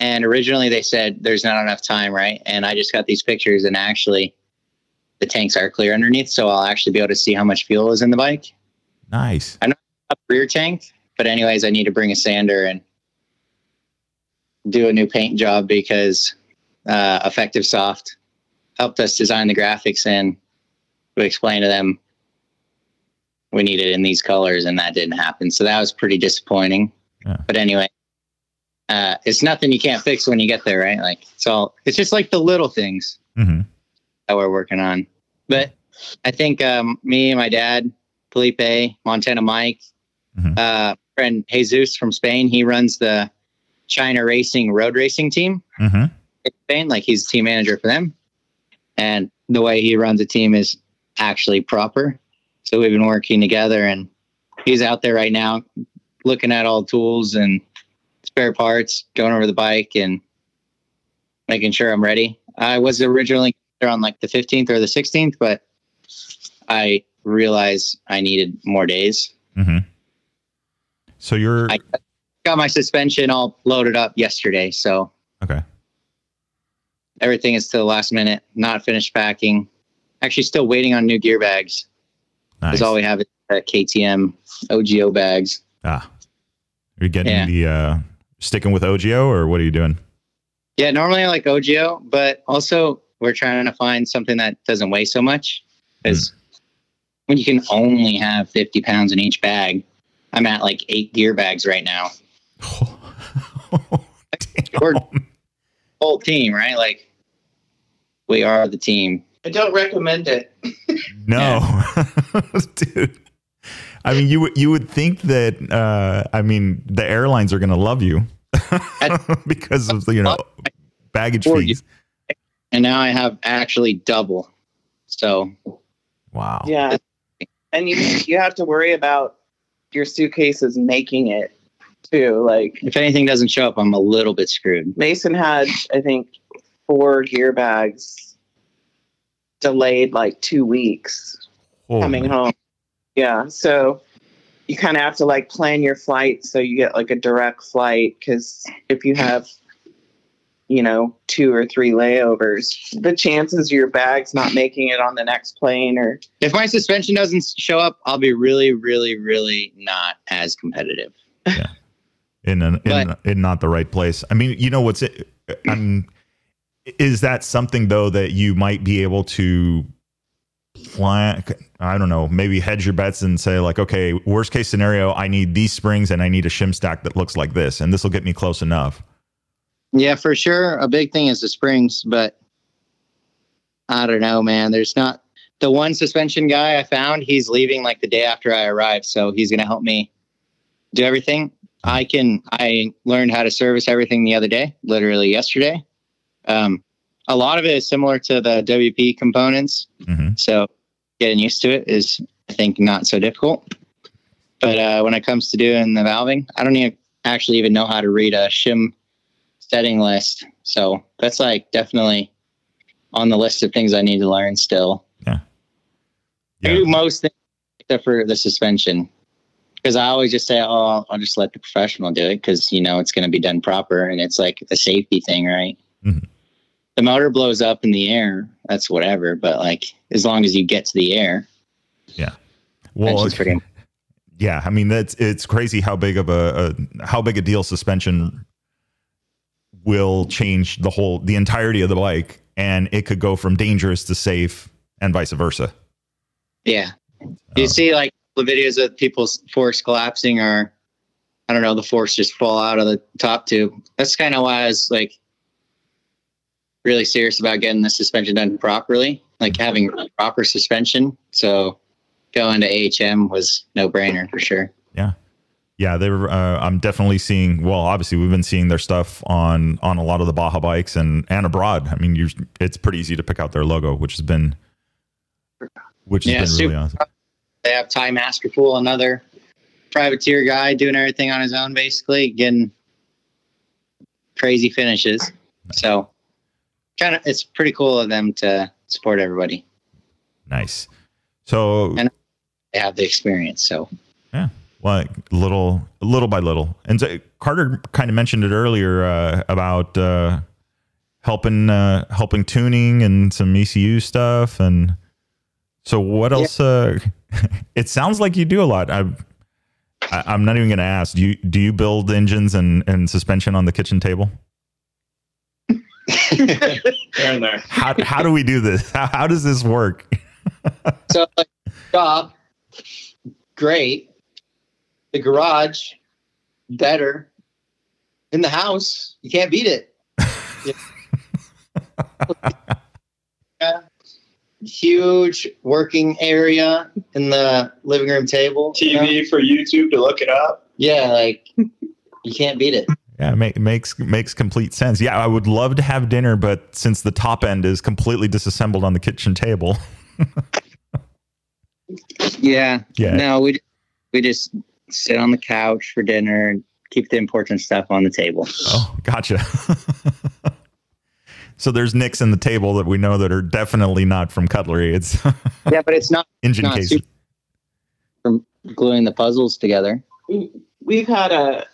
And originally they said there's not enough time, right? And I just got these pictures, and actually the tanks are clear underneath, so I'll actually be able to see how much fuel is in the bike. Nice. I don't have a rear tank, but anyways, I need to bring a sander and do a new paint job because Effective Soft helped us design the graphics, and we explained to them we need it in these colors, and that didn't happen. So that was pretty disappointing. Yeah. But anyway. It's nothing you can't fix when you get there, right? Like it's just like the little things mm-hmm. that we're working on. But I think me and my dad, Felipe, Montana Mike, mm-hmm. friend Jesus from Spain, he runs the China Racing road racing team in Spain. Like, he's team manager for them. And the way he runs a team is actually proper. So we've been working together, and he's out there right now looking at all tools and spare parts, going over the bike and making sure I'm ready. I was originally there on like the 15th or the 16th, but I realized I needed more days. So I got my suspension all loaded up yesterday. So everything is to the last minute, not finished packing. Actually still waiting on new gear bags. Because all we have is KTM OGO bags. Are you getting the, sticking with OGO, or what are you doing? Yeah, normally I like OGO, but also we're trying to find something that doesn't weigh so much. Because when you can only have 50 pounds in each bag, I'm at like 8 gear bags right now. We're whole team, right? Like, we are the team. I don't recommend it. No, dude. I mean, you would think that, I mean, the airlines are going to love you because of, you know, baggage fees. And now I have actually double. So. Wow. Yeah. And you have to worry about your suitcases making it too. Like, if anything doesn't show up, I'm a little bit screwed. Mason had, I think, 4 gear bags delayed like 2 weeks coming home. Yeah. So you kind of have to like plan your flight. So you get like a direct flight. Cause if you have, you know, 2 or 3 layovers, the chances of your bag's not making it on the next plane, or if my suspension doesn't show up, I'll be really, really, really not as competitive. Yeah. In not the right place. I mean, you know, is that something though that you might be able to plan? I don't know, maybe hedge your bets and say like, okay, worst case scenario, I need these springs and I need a shim stack that looks like this, and this will get me close enough. Yeah, for sure. A big thing is the springs, but I don't know, man, there's not the one suspension guy I found. He's leaving like the day after I arrive. So he's going to help me do everything. I learned how to service everything the other day, literally yesterday. A lot of it is similar to the WP components. So getting used to it is, I think, not so difficult. But when it comes to doing the valving, I don't actually even know how to read a shim setting list. So that's like definitely on the list of things I need to learn still. Yeah. I do most things except for the suspension, because I always just say, oh, I'll just let the professional do it, because, you know, it's going to be done proper. And it's like a safety thing, right? The motor blows up in the air, that's whatever, but like, as long as you get to the air. Yeah, I mean, it's crazy how big of a deal suspension will change the entirety of the bike, and it could go from dangerous to safe and vice versa. Yeah. You see like the videos of people's forks collapsing, or I don't know, the forks just fall out of the top tube. That's kind of why I was like really serious about getting the suspension done properly, like having proper suspension. So going to AHM was no brainer for sure. Yeah. I'm definitely seeing, well, obviously we've been seeing their stuff on a lot of the Baja bikes and abroad. I mean, it's pretty easy to pick out their logo, which has been really awesome. They have Ty Masterful, another privateer guy, doing everything on his own, basically getting crazy finishes. So it's pretty cool of them to support everybody. Nice. So, and they have the experience. So yeah, like little by little. And so Carter kind of mentioned it earlier about helping tuning and some ECU stuff. And so what else? It sounds like you do a lot. I'm not even going to ask. Do you build engines and suspension on the kitchen table? How do we do this? How does this work? So, like, job, great. The garage, better. In the house, you can't beat it. Yeah. Huge working area in the living room table. TV, you know? For YouTube to look it up. Yeah, like you can't beat it. Yeah, makes complete sense. Yeah, I would love to have dinner, but since the top end is completely disassembled on the kitchen table. Yeah. No, we just sit on the couch for dinner and keep the important stuff on the table. Oh, gotcha. So there's nicks in the table that we know that are definitely not from cutlery. It's yeah, but it's not engine not case from gluing the puzzles together. We've had a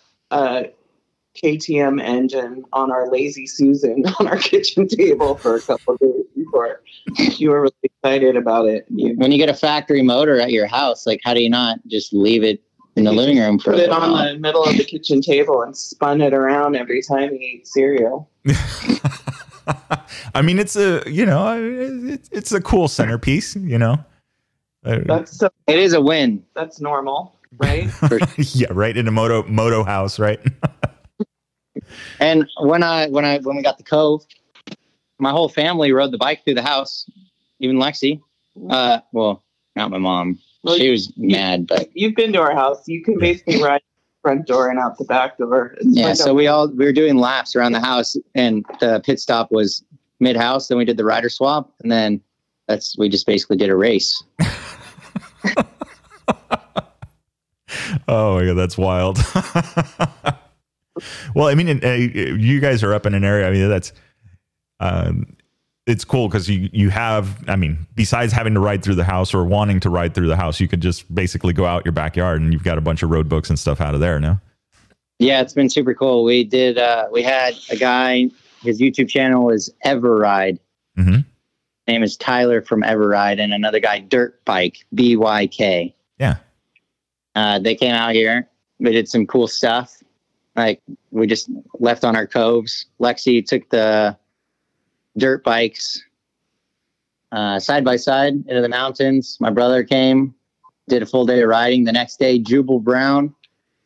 KTM engine on our Lazy Susan on our kitchen table for a couple of days before you were really excited about it. When you get a factory motor at your house, like how do you not just leave it in the living room for a little while? Put it on the middle of the kitchen table and spun it around every time he ate cereal. I mean, it's a cool centerpiece, you know. It is a win. That's normal, right? Yeah, right in a moto house, right? And when we got the Kove, my whole family rode the bike through the house, even Lexi. Well, not my mom. Well, she was mad, but you've been to our house. You can basically ride the front door and out the back door. Yeah, so we were doing laps around the house, and the pit stop was mid house. Then we did the rider swap, and then we just basically did a race. Oh my God, that's wild. Well, I mean, you guys are up in an area. I mean, that's it's cool because you have, I mean, besides having to ride through the house or wanting to ride through the house, you could just basically go out your backyard and you've got a bunch of road books and stuff out of there now. Yeah, it's been super cool. We did. We had a guy. His YouTube channel is Everride. Mm-hmm. His name is Tyler from Everride, and another guy, Dirt Bike, BYK. Yeah. They came out here. They did some cool stuff. Like, we just left on our Koves. Lexi took the dirt bikes side by side into the mountains. My brother came, did a full day of riding. The next day, Jubal Brown,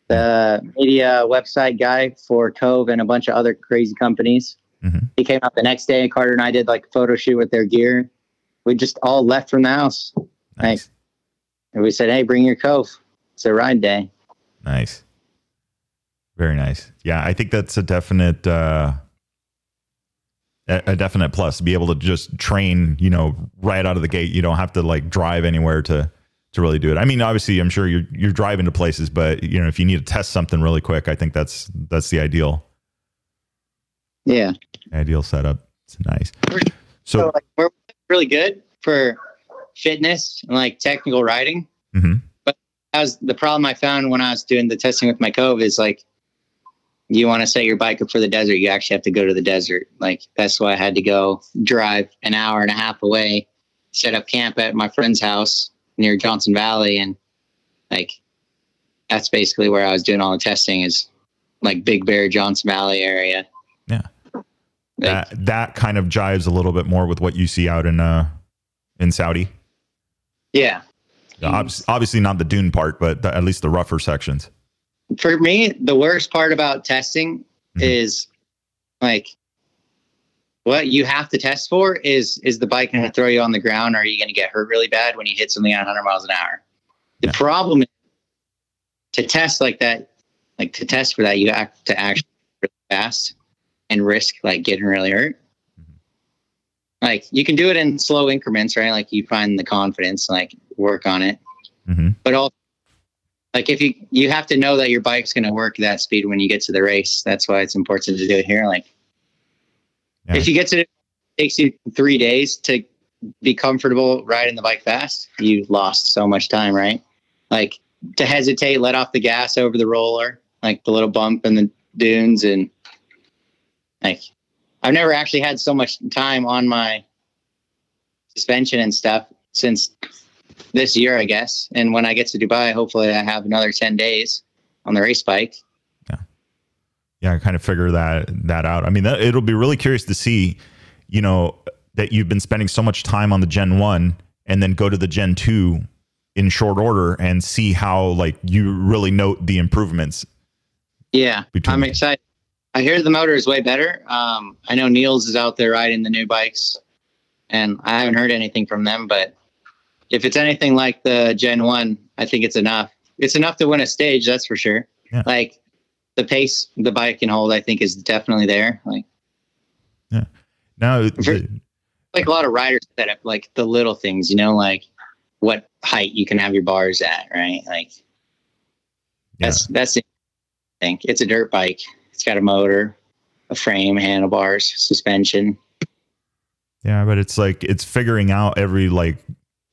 the media website guy for Kove and a bunch of other crazy companies. Mm-hmm. He came out the next day, and Carter and I did, like, a photo shoot with their gear. We just all left from the house. Nice. Like, and we said, hey, bring your Kove. It's a ride day. Nice. Very nice. Yeah, I think that's a definite plus to be able to just train, you know, right out of the gate. You don't have to like drive anywhere to really do it. I mean, obviously, I'm sure you're driving to places, but you know, if you need to test something really quick, I think that's the ideal. Yeah. Ideal setup. It's nice. So like, we're really good for fitness and like technical riding. Mm-hmm. But that was the problem I found when I was doing the testing with my Kove is like, you want to set your bike up for the desert, you actually have to go to the desert. Like, that's why I had to go drive an hour and a half away, set up camp at my friend's house near Johnson Valley. And like, that's basically where I was doing all the testing is like Big Bear, Johnson Valley area. Yeah. Like, that kind of jives a little bit more with what you see out in Saudi. Yeah. Obviously not the dune part, but at least the rougher sections. For me, the worst part about testing is like what you have to test for is the bike going to throw you on the ground? Or are you going to get hurt really bad when you hit something at 100 miles an hour? The problem is to test like that, like to test for that, you have to actually really fast and risk like getting really hurt. Like you can do it in slow increments, right? Like you find the confidence, like work on it, but also, like if you have to know that your bike's going to work that speed when you get to the race. That's why it's important to do it here. Like if you get to it takes you 3 days to be comfortable riding the bike fast, you lost so much time, right? Like to hesitate, let off the gas over the roller, like the little bump in the dunes. And like, I've never actually had so much time on my suspension and stuff since this year, I guess. And when I get to Dubai, hopefully I have another 10 days on the race bike. Yeah. I kind of figure that out. I mean, it'll be really curious to see, you know, that you've been spending so much time on the Gen 1 and then go to the Gen 2 in short order and see how like you really note the improvements. Yeah. I'm excited. I hear the motor is way better. I know Niels is out there riding the new bikes and I haven't heard anything from them, but if it's anything like the Gen 1, I think it's enough. It's enough to win a stage, that's for sure. Yeah. Like the pace the bike can hold, I think, is definitely there. Like, yeah. Now, like a lot of riders set up like the little things, you know, like what height you can have your bars at, right? Like, yeah. That's the thing. It's a dirt bike. It's got a motor, a frame, handlebars, suspension. Yeah, but it's like it's figuring out every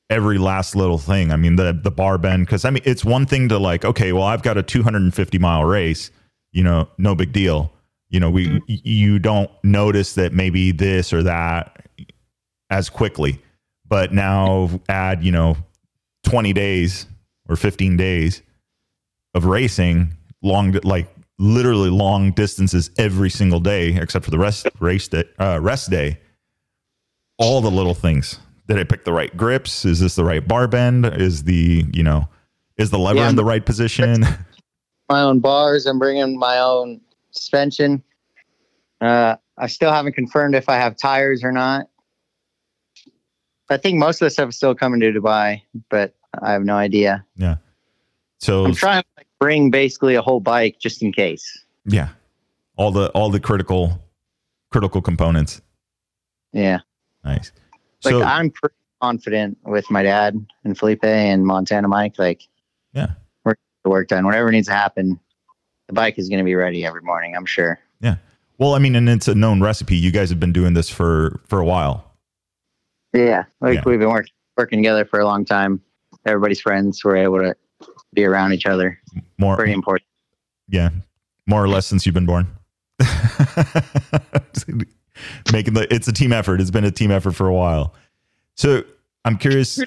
last little thing. I mean, the bar bend, because I mean, it's one thing to like, okay, well, I've got a 250 mile race, you know, no big deal. You know, you don't notice that maybe this or that as quickly, but now add, you know, 20 days or 15 days of racing, long, like literally long distances every single day, except for the rest day. All the little things. Did I pick the right grips? Is this the right bar bend? Is the, you know, is the lever in the right position? My own bars. I'm bringing my own suspension. I still haven't confirmed if I have tires or not. I think most of the stuff is still coming to Dubai, but I have no idea. Yeah. So I'm trying to like bring basically a whole bike just in case. Yeah. All the critical components. Yeah. Nice. Like, so, I'm pretty confident with my dad and Felipe and Montana Mike. Like, yeah, we're getting the work done. Whatever needs to happen, the bike is going to be ready every morning, I'm sure. Yeah. Well, I mean, and it's a known recipe. You guys have been doing this for a while. Yeah. Like, we've been working together for a long time. Everybody's friends. We're able to be around each other. Pretty important. Yeah. More or less since you've been born. It's a team effort. It's been a team effort for a while. So I'm curious.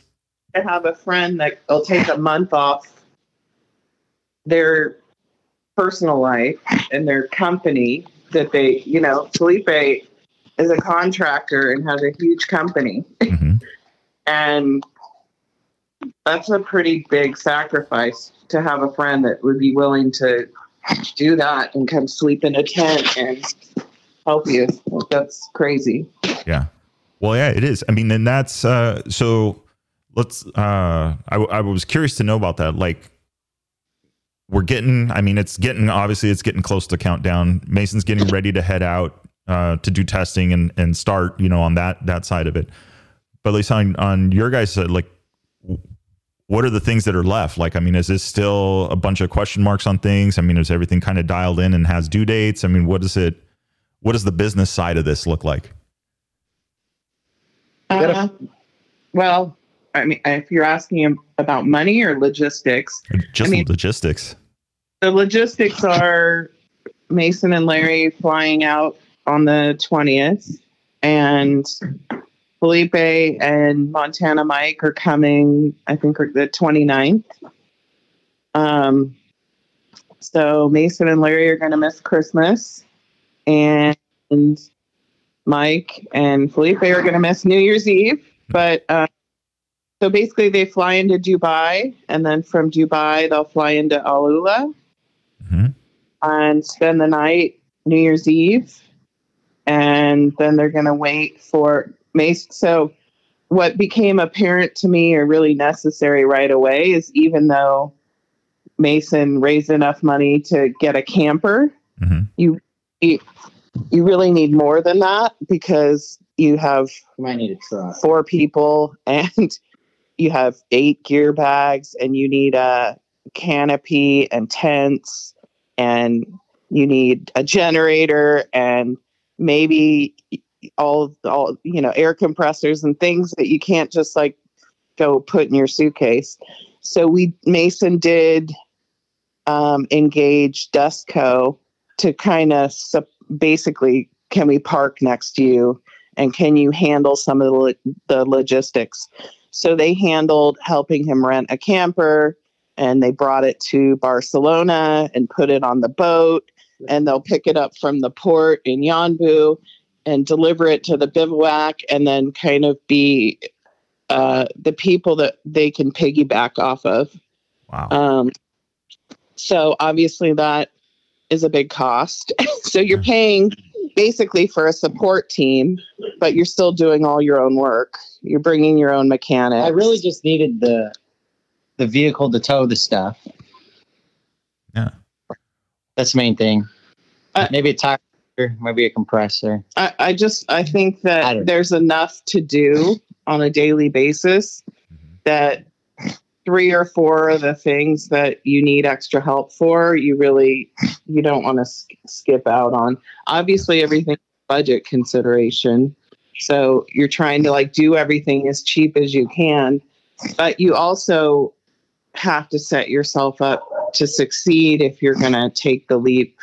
I have a friend that will take a month off their personal life and their company that they, you know, Felipe is a contractor and has a huge company. Mm-hmm. And that's a pretty big sacrifice to have a friend that would be willing to do that and come sleep in a tent and help you. That's crazy. Yeah. Well, yeah, it is. I mean, and that's, so let's, I was curious to know about that. Like, we're getting, I mean, it's getting close to countdown. Mason's getting ready to head out, to do testing and start, you know, on that side of it. But at least on your guys' side, like, what are the things that are left? Like, I mean, is this still a bunch of question marks on things? I mean, is everything kind of dialed in and has due dates? I mean, what does the business side of this look like? Well, I mean, if you're asking about money or logistics, logistics. The logistics are Mason and Larry flying out on the 20th, and Felipe and Montana Mike are coming, I think, the 29th. So Mason and Larry are going to miss Christmas. And Mike and Felipe are going to miss New Year's Eve. But so basically they fly into Dubai, and then from Dubai they'll fly into Alula, mm-hmm, and spend the night New Year's Eve. And then they're going to wait for Mason. So what became apparent to me or really necessary right away is, even though Mason raised enough money to get a camper, mm-hmm, you really need more than that, because you have four people and you have 8 gear bags, and you need a canopy and tents, and you need a generator, and maybe all you know, air compressors and things that you can't just like go put in your suitcase. So Mason did engage Dustco to kind of basically, can we park next to you, and can you handle some of the logistics? So they handled helping him rent a camper, and they brought it to Barcelona and put it on the boat, and they'll pick it up from the port in Yanbu and deliver it to the bivouac, and then kind of be the people that they can piggyback off of. Wow. So obviously that is a big cost. So you're paying basically for a support team, but you're still doing all your own work. You're bringing your own mechanics. I really just needed the vehicle to tow the stuff. Yeah. That's the main thing. Maybe a tire, maybe a compressor. I think that there's enough to do on a daily basis that 3 or 4 of the things that you need extra help for, you don't want to skip out on. Obviously, everything is budget consideration. So you're trying to do everything as cheap as you can, but you also have to set yourself up to succeed if you're going to take the leap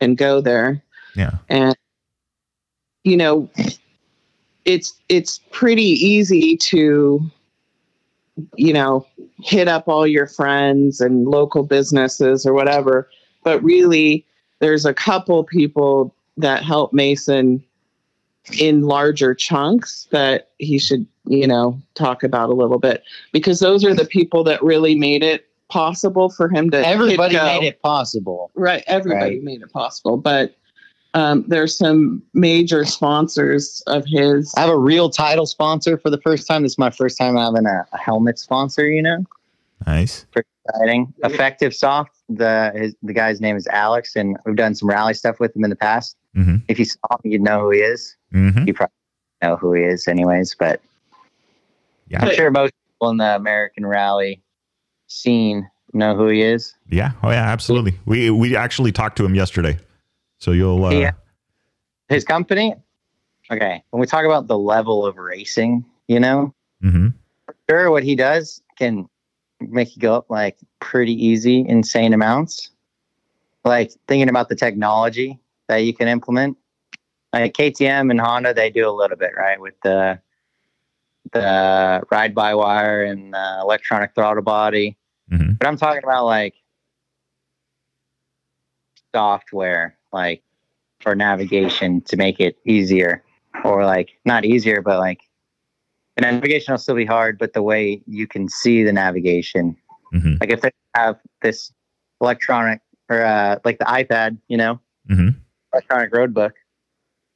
and go there. Yeah. And, it's pretty easy to, hit up all your friends and local businesses or whatever. But really, there's a couple people that help Mason in larger chunks that he should, talk about a little bit, because those are the people that really made it possible for him to. Everybody made it possible. Right. Everybody made it possible. But there's some major sponsors of his. I have a real title sponsor for the first time. This is my first time having a helmet sponsor, Nice. Pretty exciting. Effective Soft. The guy's name is Alex, and we've done some rally stuff with him in the past. Mm-hmm. If you saw him, you'd know who he is. Mm-hmm. You probably know who he is anyways, but yeah. I'm sure most people in the American rally scene know who he is. Yeah. Oh, yeah, absolutely. We actually talked to him yesterday. So you'll... His company? Okay. When we talk about the level of racing, mm-hmm. for sure what he does can make you go up pretty easy, insane amounts. Thinking about the technology that you can implement. KTM and Honda, they do a little bit, right? With the ride-by-wire and the electronic throttle body. Mm-hmm. But I'm talking about, software... for navigation to make it easier, or not easier, but the navigation will still be hard, but the way you can see the navigation, mm-hmm. If they have this electronic or the iPad, mm-hmm. electronic road book,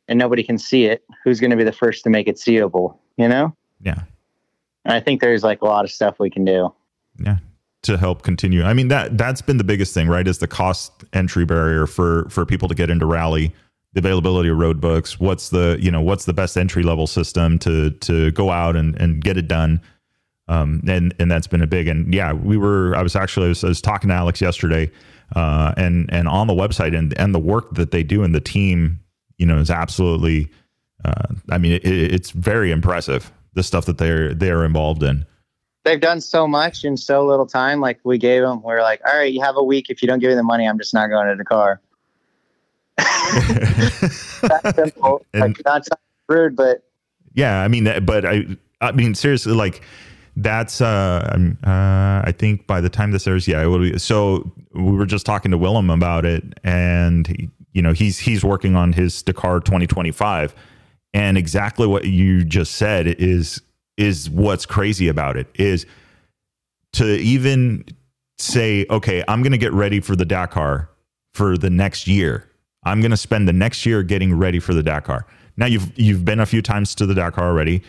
and nobody can see it, who's going to be the first to make it seeable, Yeah. And I think there's a lot of stuff we can do. Yeah. To help continue. I mean, that's been the biggest thing, right? Is the cost entry barrier for people to get into rally, the availability of road books. What's the best entry level system to go out and get it done. And that's been a big, and yeah, I was talking to Alex yesterday, and on the website and the work that they do and the team, is absolutely, it's very impressive. The stuff that they're involved in. They've done so much in so little time. We gave them, we're like, all right, you have a week. If you don't give me the money, I'm just not going to the car. That's simple. Not to be rude, but yeah, I mean, seriously, that's, I think by the time this airs, yeah, it will be. So we were just talking to Willem about it, and he's working on his Dakar 2025, and exactly what you just said is what's crazy about it is to even say, okay, I'm going to get ready for the Dakar for the next year. I'm going to spend the next year getting ready for the Dakar. Now you've been a few times to the Dakar already,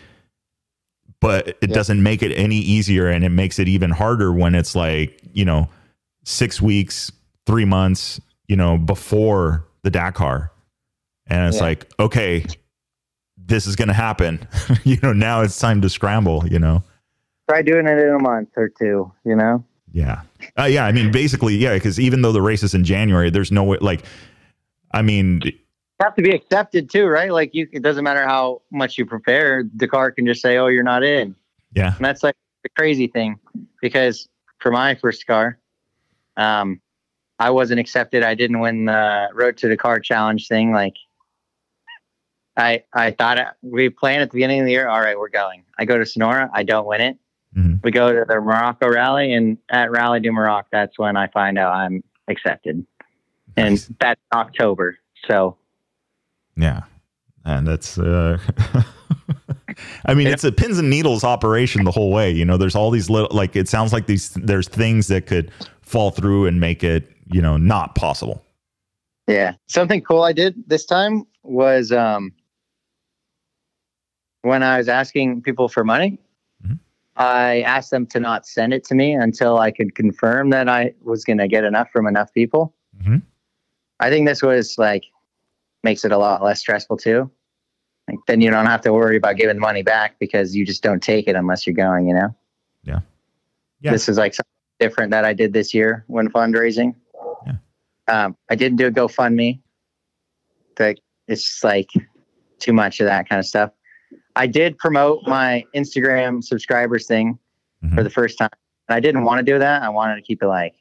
but it doesn't make it any easier. And it makes it even harder when it's 6 weeks, 3 months, before the Dakar. And it's okay, this is going to happen. Now it's time to scramble, Try doing it in a month or two, Yeah. I mean, basically, yeah. Cause even though the race is in January, there's no way, you have to be accepted too, right? It doesn't matter how much you prepare. The car can just say, oh, you're not in. Yeah. And that's the crazy thing, because for my first car, I wasn't accepted. I didn't win the Road to the Car Challenge thing. I thought we planned at the beginning of the year. All right, we're going. I go to Sonora. I don't win it. Mm-hmm. We go to the Morocco rally, and at Rally du Maroc, that's when I find out I'm accepted. Nice. And that's October. So. Yeah. And that's, it's a pins and needles operation the whole way. There's all these little, it sounds like there's things that could fall through and make it, not possible. Yeah. Something cool I did this time was, when I was asking people for money, mm-hmm. I asked them to not send it to me until I could confirm that I was going to get enough from enough people. Mm-hmm. I think this was like makes it a lot less stressful too. Like then you don't have to worry about giving money back because you just don't take it unless you're going, you know? Yeah. Yeah. This is like something different that I did this year when fundraising. Yeah. I didn't do a GoFundMe. Like it's just like too much of that kind of stuff. I did promote my Instagram subscribers thing mm-hmm. for the first time. And I didn't want to do that. I wanted to keep it like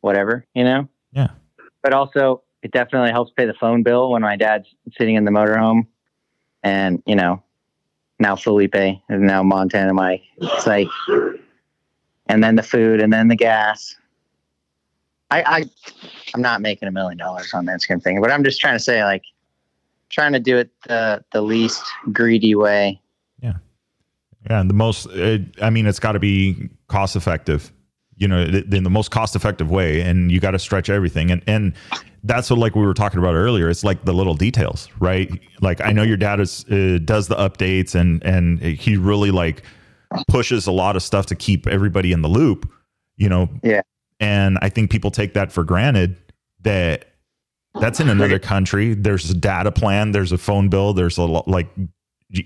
whatever, you know? Yeah. But also it definitely helps pay the phone bill when my dad's sitting in the motorhome. And, you know, now Felipe and now Montana Mike. It's like, and then the food and then the gas. I'm not making $1 million on the Instagram thing, but I'm just trying to say, like, trying to do it the least greedy way. Yeah. Yeah. And the most, I mean, it's got to be cost effective, you know, in the most cost effective way. And you got to stretch everything. And that's what, like we were talking about earlier. It's like the little details, right? Like I know your dad is, does the updates and he really like pushes a lot of stuff to keep everybody in the loop, you know? Yeah. And I think people take that for granted that that's in another country. There's a data plan. There's a phone bill. There's a lot, like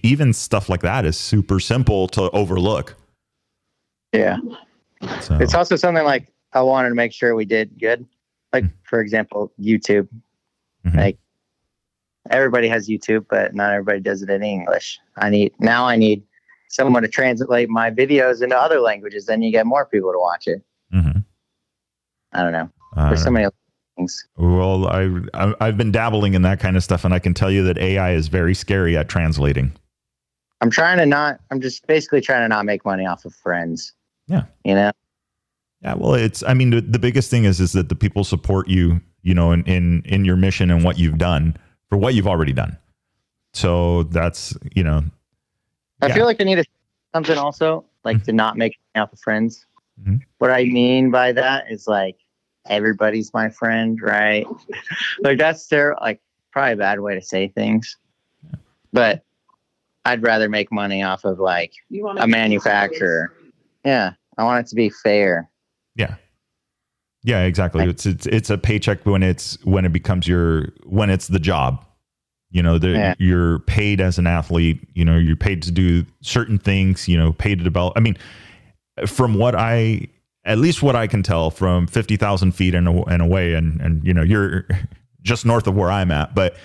even stuff like that is super simple to overlook. Yeah. So. It's also something like I wanted to make sure we did good. Like, for example, YouTube. Mm-hmm. Like, everybody has YouTube, but not everybody does it in English. I need someone to translate my videos into other languages. Then you get more people to watch it. Mm-hmm. I don't know. There's so many things. Well, I've been dabbling in that kind of stuff, and I can tell you that AI is very scary at translating. I'm just basically trying to not make money off of friends. Yeah. You know? Yeah. Well, I mean, the biggest thing is that the people support you, you know, in your mission and what you've done for what you've already done. So that's, you know, yeah. I feel like I need something also like mm-hmm. to not make money off of friends. Mm-hmm. What I mean by that is like, everybody's my friend, right? Like that's like probably a bad way to say things, yeah. But I'd rather make money off of like a manufacturer. Yeah. I want it to be fair. Yeah. Yeah, exactly. It's a paycheck when it's the job, you know, yeah. You're paid as an athlete, you know, you're paid to do certain things, you know, paid to develop. I mean, from at least what I can tell from 50,000 feet and away and, you know, you're just north of where I'm at, but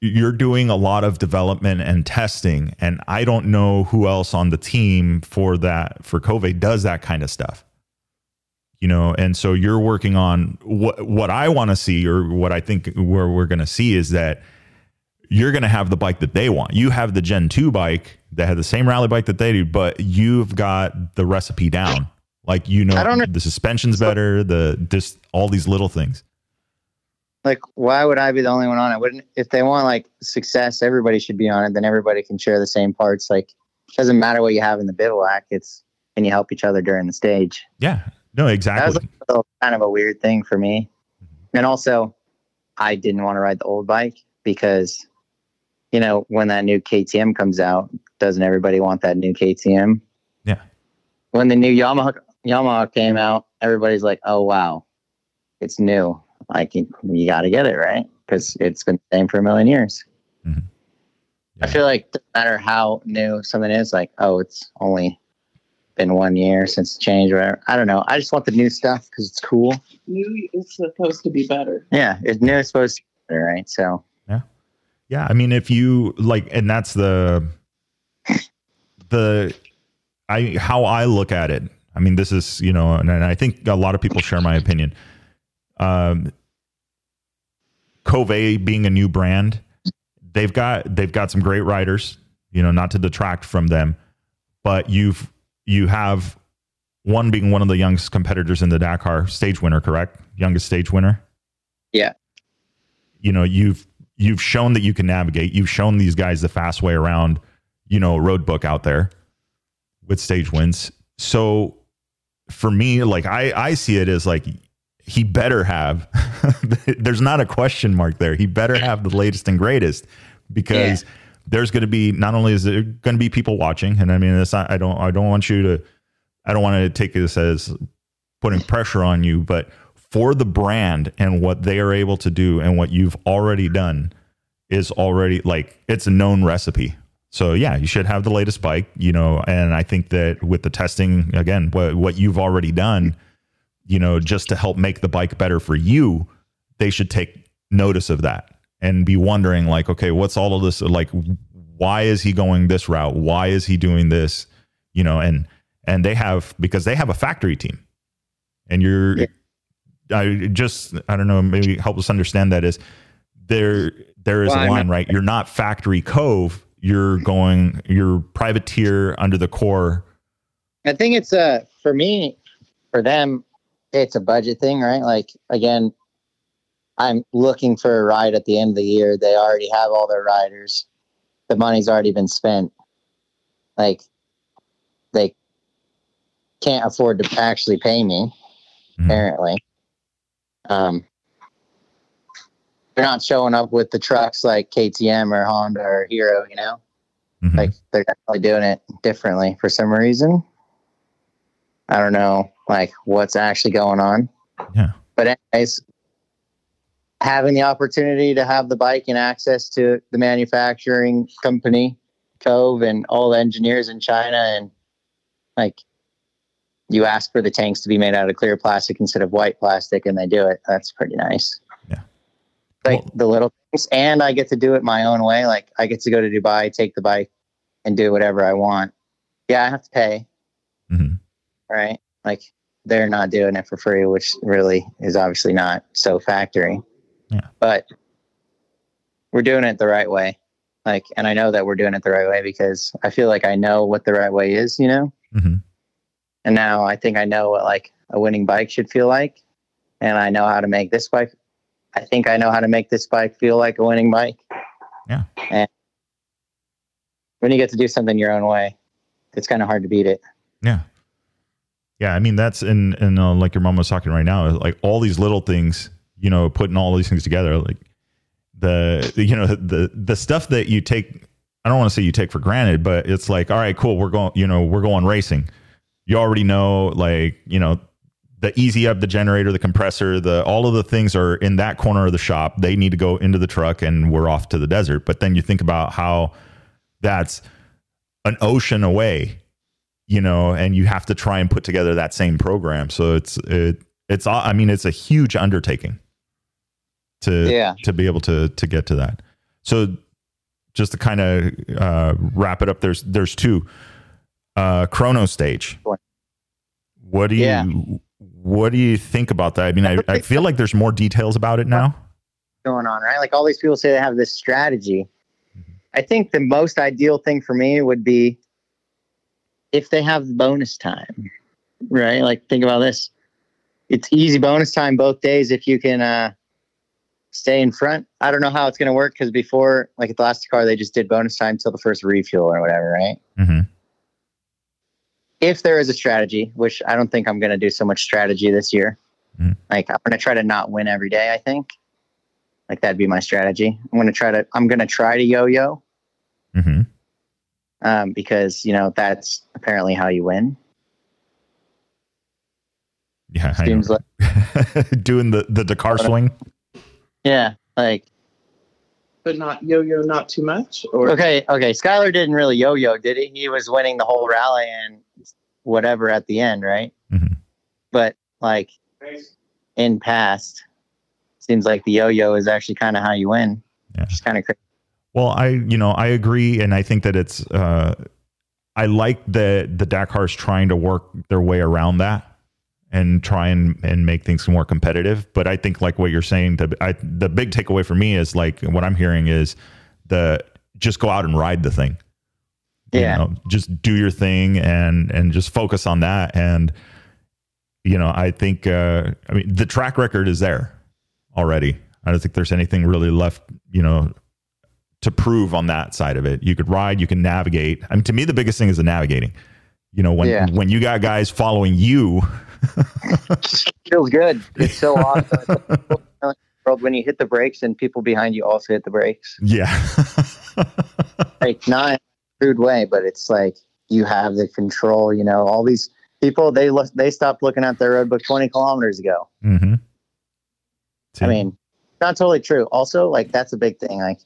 you're doing a lot of development and testing. And I don't know who else on the team for Kove does that kind of stuff, you know? And so you're working on what I want to see, or what I think where we're going to see is that you're going to have the bike that they want. You have the Gen 2 bike that had the same rally bike that they do, but you've got the recipe down. Like, you know, the suspension's better, all these little things. Like, why would I be the only one on it? If they want like success, everybody should be on it. Then everybody can share the same parts. Like, it doesn't matter what you have in the bivouac. It's can you help each other during the stage? Yeah, no, exactly. That was like a little, kind of a weird thing for me. Mm-hmm. And also, I didn't want to ride the old bike because, you know, when that new KTM comes out, doesn't everybody want that new KTM? Yeah. When the new Yamaha came out, everybody's like, "Oh wow, it's new." Like, you got to get it, right? Because it's been the same for a million years. Mm-hmm. Yeah. I feel like no matter how new something is, like, oh, it's only been 1 year since the change, or whatever. I don't know. I just want the new stuff because it's cool. New is supposed to be better. Yeah, new is supposed to be better, right? So, yeah. I mean, if you like, and that's how I look at it. I mean, this is, you know, and I think a lot of people share my opinion. Kove being a new brand, they've got some great riders, you know, not to detract from them, but you have one being one of the youngest competitors in the Dakar, stage winner, correct? Youngest stage winner. Yeah. You know, you've shown that you can navigate. You've shown these guys the fast way around, you know, road book out there with stage wins. So for me, like I see it as like, he better have, there's not a question mark there. He better have the latest and greatest because there's going to be, not only is there going to be people watching, and I mean, it's not, I don't want to take this as putting pressure on you, but for the brand and what they are able to do and what you've already done is already like, it's a known recipe. So yeah, you should have the latest bike, you know, and I think that with the testing, again, what you've already done, you know, just to help make the bike better for you, they should take notice of that and be wondering like, okay, what's all of this? Like, why is he going this route? Why is he doing this? You know, and they have, because they have a factory team and you're, yeah. I don't know, maybe help us understand that is there is a line, right? You're not factory Kove. You're privateer under the core. I think it's for me, for them, it's a budget thing, right? Like, again, I'm looking for a ride at the end of the year. They already have all their riders. The money's already been spent. Like, they can't afford to actually pay me, apparently. They're not showing up with the trucks like KTM or Honda or Hero, you know? Mm-hmm. Like, they're definitely doing it differently for some reason. I don't know, like, what's actually going on. Yeah. But anyways, having the opportunity to have the bike and access to the manufacturing company, Kove, and all the engineers in China, and, like, you ask for the tanks to be made out of clear plastic instead of white plastic, and they do it. That's pretty nice. Like, the little things, and I get to do it my own way. Like, I get to go to Dubai, take the bike, and do whatever I want. Yeah, I have to pay. Mm-hmm. Right? Like, they're not doing it for free, which really is obviously not so factory. Yeah. But we're doing it the right way. Like, and I know that we're doing it the right way because I feel like I know what the right way is, you know? Mm-hmm. And now I think I know what, like, a winning bike should feel like. And I know how to make this bike. I think I know how to make this bike feel like a winning bike. Yeah. And when you get to do something your own way, it's kind of hard to beat it. Yeah. Yeah. I mean, that's in like your mom was talking right now, like all these little things, you know, putting all these things together, like the stuff that you take, I don't want to say you take for granted, but it's like, all right, cool. We're going racing. You already know, like, you know, the easy up, the generator, the compressor, all of the things are in that corner of the shop. They need to go into the truck and we're off to the desert. But then you think about how that's an ocean away, you know, and you have to try and put together that same program. So it's I mean, it's a huge undertaking to be able to get to that. So just to kind of wrap it up, there's two. Chrono stage. What do you think about that? I mean, I feel like there's more details about it now going on, right? Like all these people say they have this strategy. I think the most ideal thing for me would be if they have bonus time, right? Like think about this. It's easy bonus time both days if you can stay in front. I don't know how it's going to work because before, like at the last car, they just did bonus time till the first refuel or whatever, right? Mm-hmm. If there is a strategy, which I don't think I'm going to do so much strategy this year. Mm. Like I'm going to try to not win every day. I think like that'd be my strategy. I'm going to try to yo-yo because you know, that's apparently how you win. Yeah. Seems like doing the Dakar swing. Yeah. Like, but not yo-yo, not too much. Or okay. Skylar didn't really yo-yo, did he? He was winning the whole rally and whatever at the end, right? Mm-hmm. But like in past, seems like the yo-yo is actually kind of how you win. Yeah. It's kind of crazy. Well, I agree, and I think that it's I like that the Dakar's trying to work their way around that and try and make things more competitive. But I think like what you're saying, the big takeaway for me is like what I'm hearing is just go out and ride the thing. Yeah. You know, just do your thing and just focus on that. And, you know, I think, I mean, the track record is there already. I don't think there's anything really left, you know, to prove on that side of it. You could ride, you can navigate. I mean, to me, the biggest thing is the navigating. You know, when you got guys following you, feels good. It's so awesome. When you hit the brakes and people behind you also hit the brakes. Yeah. Like not in a rude way, but it's like you have the control. You know, all these people they stopped looking at their road book 20 kilometers ago. Mm-hmm. too. I mean, not totally true. Also, like, that's a big thing. Like,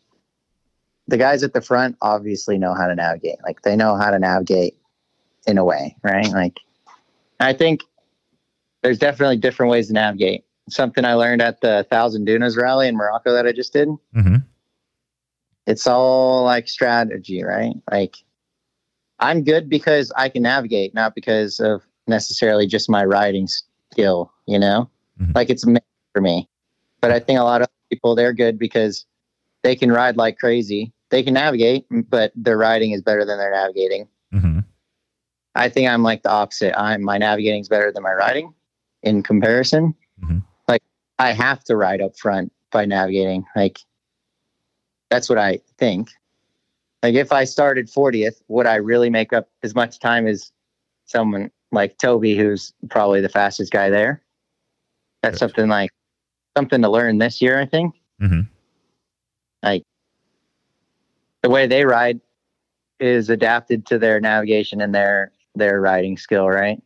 the guys at the front obviously know how to navigate. Like, they know how to navigate in a way, right? Like, I think there's definitely different ways to navigate. Something I learned at the Thousand Dunas rally in Morocco that I just did. Mm-hmm. It's all like strategy, right? Like, I'm good because I can navigate, not because of necessarily just my riding skill, you know? Mm-hmm. Like, it's meant for me. But I think a lot of people, they're good because they can ride like crazy. They can navigate, but their riding is better than their navigating. Mm-hmm. I think I'm like the opposite. My navigating is better than my riding in comparison. Mm-hmm. Like, I have to ride up front by navigating. Like, that's what I think. Like, if I started 40th, would I really make up as much time as someone like Toby, who's probably the fastest guy there? That's right. something to learn this year, I think. Mm-hmm. Like, the way they ride is adapted to their navigation and their riding skill, right?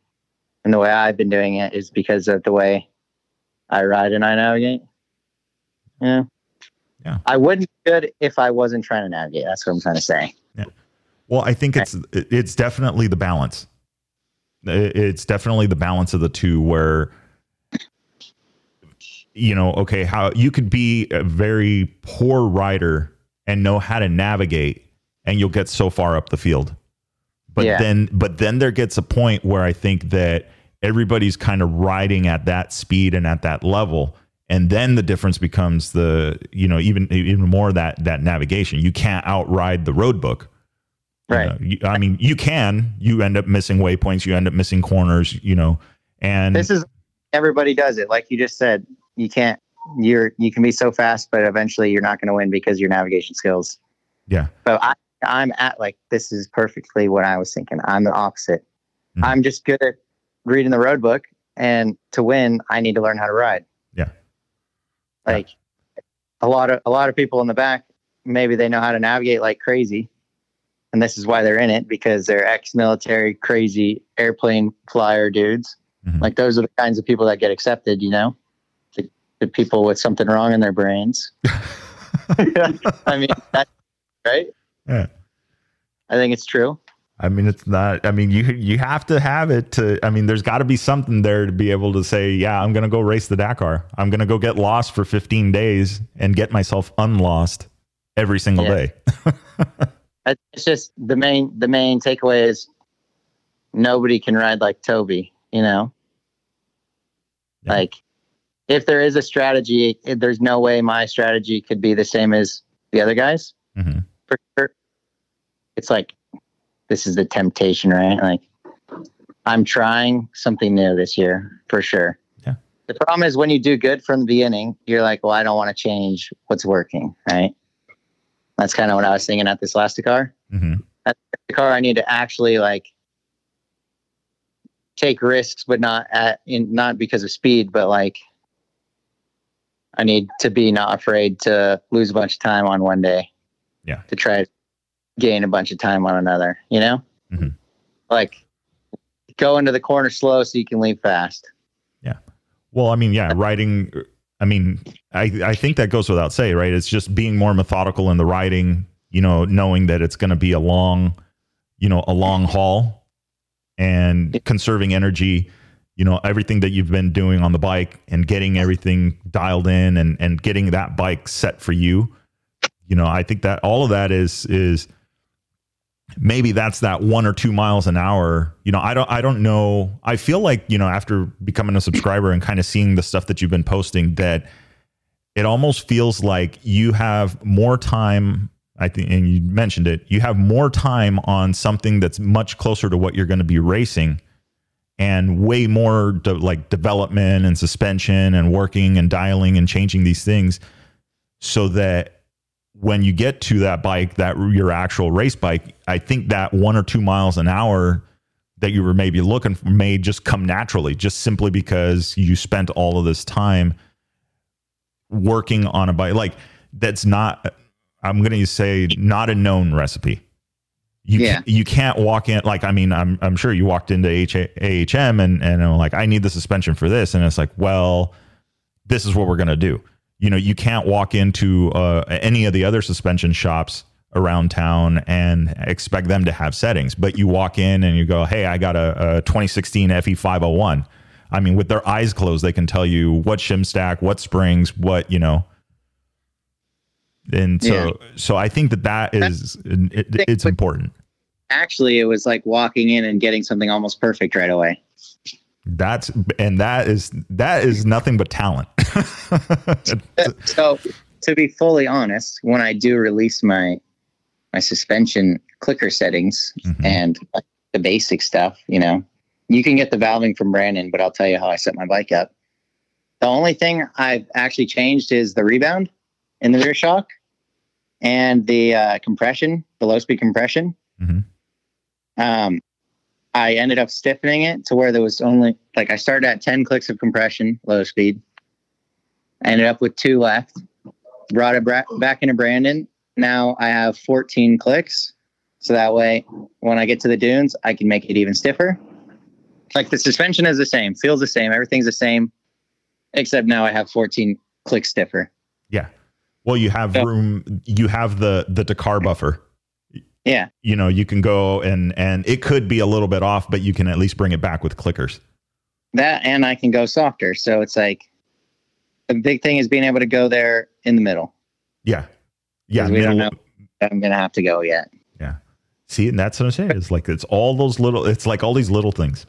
And the way I've been doing it is because of the way I ride and I navigate. Yeah. Yeah. I wouldn't be good if I wasn't trying to navigate. That's what I'm trying to say. Yeah. Well, I think it's definitely the balance. It's definitely the balance of the two where, you know, okay, how you could be a very poor rider and know how to navigate and you'll get so far up the field. But yeah. then there gets a point where I think that everybody's kind of riding at that speed and at that level. And then the difference becomes the, you know, even more that navigation. You can't outride the road book. Right. I mean, you can, you end up missing waypoints, you end up missing corners, you know, and this is, everybody does it. Like you just said, you can be so fast, but eventually you're not going to win because of your navigation skills. Yeah. But I'm at like, this is perfectly what I was thinking. I'm the opposite. Mm-hmm. I'm just good at reading the road book, and to win, I need to learn how to ride. Like a lot of people in the back, maybe they know how to navigate like crazy, and this is why they're in it, because they're ex-military crazy airplane flyer dudes. Mm-hmm. Like those are the kinds of people that get accepted, you know, the people with something wrong in their brains. I mean, that's right. Yeah. I think it's true. I mean, it's not, I mean, you have to have it to, I mean, there's got to be something there to be able to say, yeah, I'm going to go race the Dakar. I'm going to go get lost for 15 days and get myself unlost every single day. It's just the main takeaway is nobody can ride like Toby, you know? Yeah. Like if there is a strategy, there's no way my strategy could be the same as the other guys. Mm-hmm. For sure. It's like, this is the temptation, right? Like I'm trying something new this year for sure. Yeah. The problem is when you do good from the beginning, you're like, well, I don't want to change what's working. Right. That's kind of what I was thinking at this last Dakar. Mm-hmm. At the car, I need to actually like take risks, but not because of speed, but like I need to be not afraid to lose a bunch of time on one day. Yeah. To try to gain a bunch of time on another, you know? Mm-hmm. Like go into the corner slow so you can leave fast. Yeah. Well, I mean, yeah, riding, I mean, I think that goes without say, right? It's just being more methodical in the riding, you know, knowing that it's going to be a long haul, and conserving energy, you know, everything that you've been doing on the bike and getting everything dialed in and getting that bike set for you. You know, I think that all of that is maybe that's that 1 or 2 miles an hour. You know, I don't know. I feel like, you know, after becoming a subscriber and kind of seeing the stuff that you've been posting, that it almost feels like you have more time. I think, and you mentioned it, you have more time on something that's much closer to what you're going to be racing, and way more like development and suspension and working and dialing and changing these things, so that when you get to that bike, that your actual race bike, I think that 1 or 2 miles an hour that you were maybe looking for may just come naturally, just simply because you spent all of this time working on a bike. Like that's not, I'm going to say, not a known recipe. You can't walk in. Like, I mean, I'm sure you walked into AHM and I'm like, I need the suspension for this. And it's like, well, this is what we're going to do. you know, you can't walk into any of the other suspension shops around town and expect them to have settings. But you walk in and you go, hey, I got a 2016 FE 501. I mean, with their eyes closed, they can tell you what shim stack, what springs, what, you know. And so, yeah. So I think that is, it's important. Actually, it was like walking in and getting something almost perfect right away. That is nothing but talent. So to be fully honest, when I do release my suspension clicker settings and the basic stuff, you know, you can get the valving from Brandon, but I'll tell you how I set my bike up. The only thing I've actually changed is the rebound in the rear shock and the compression, the low speed compression. I ended up stiffening it to where there was only, like, I started at 10 clicks of compression, low speed. I ended up with 2 left. Brought it back into Brandon. Now I have 14 clicks. So that way, when I get to the dunes, I can make it even stiffer. Like, the suspension is the same, feels the same, everything's the same, except now I have 14 clicks stiffer. Yeah. Well, you have room, you have the Dakar buffer. Yeah. You know, you can go and it could be a little bit off, but you can at least bring it back with clickers. That, and I can go softer. So it's like, the big thing is being able to go there in the middle. Yeah. Yeah. We don't know if I'm going to have to go yet. Yeah. See, and that's what I'm saying. It's like, it's like all these little things.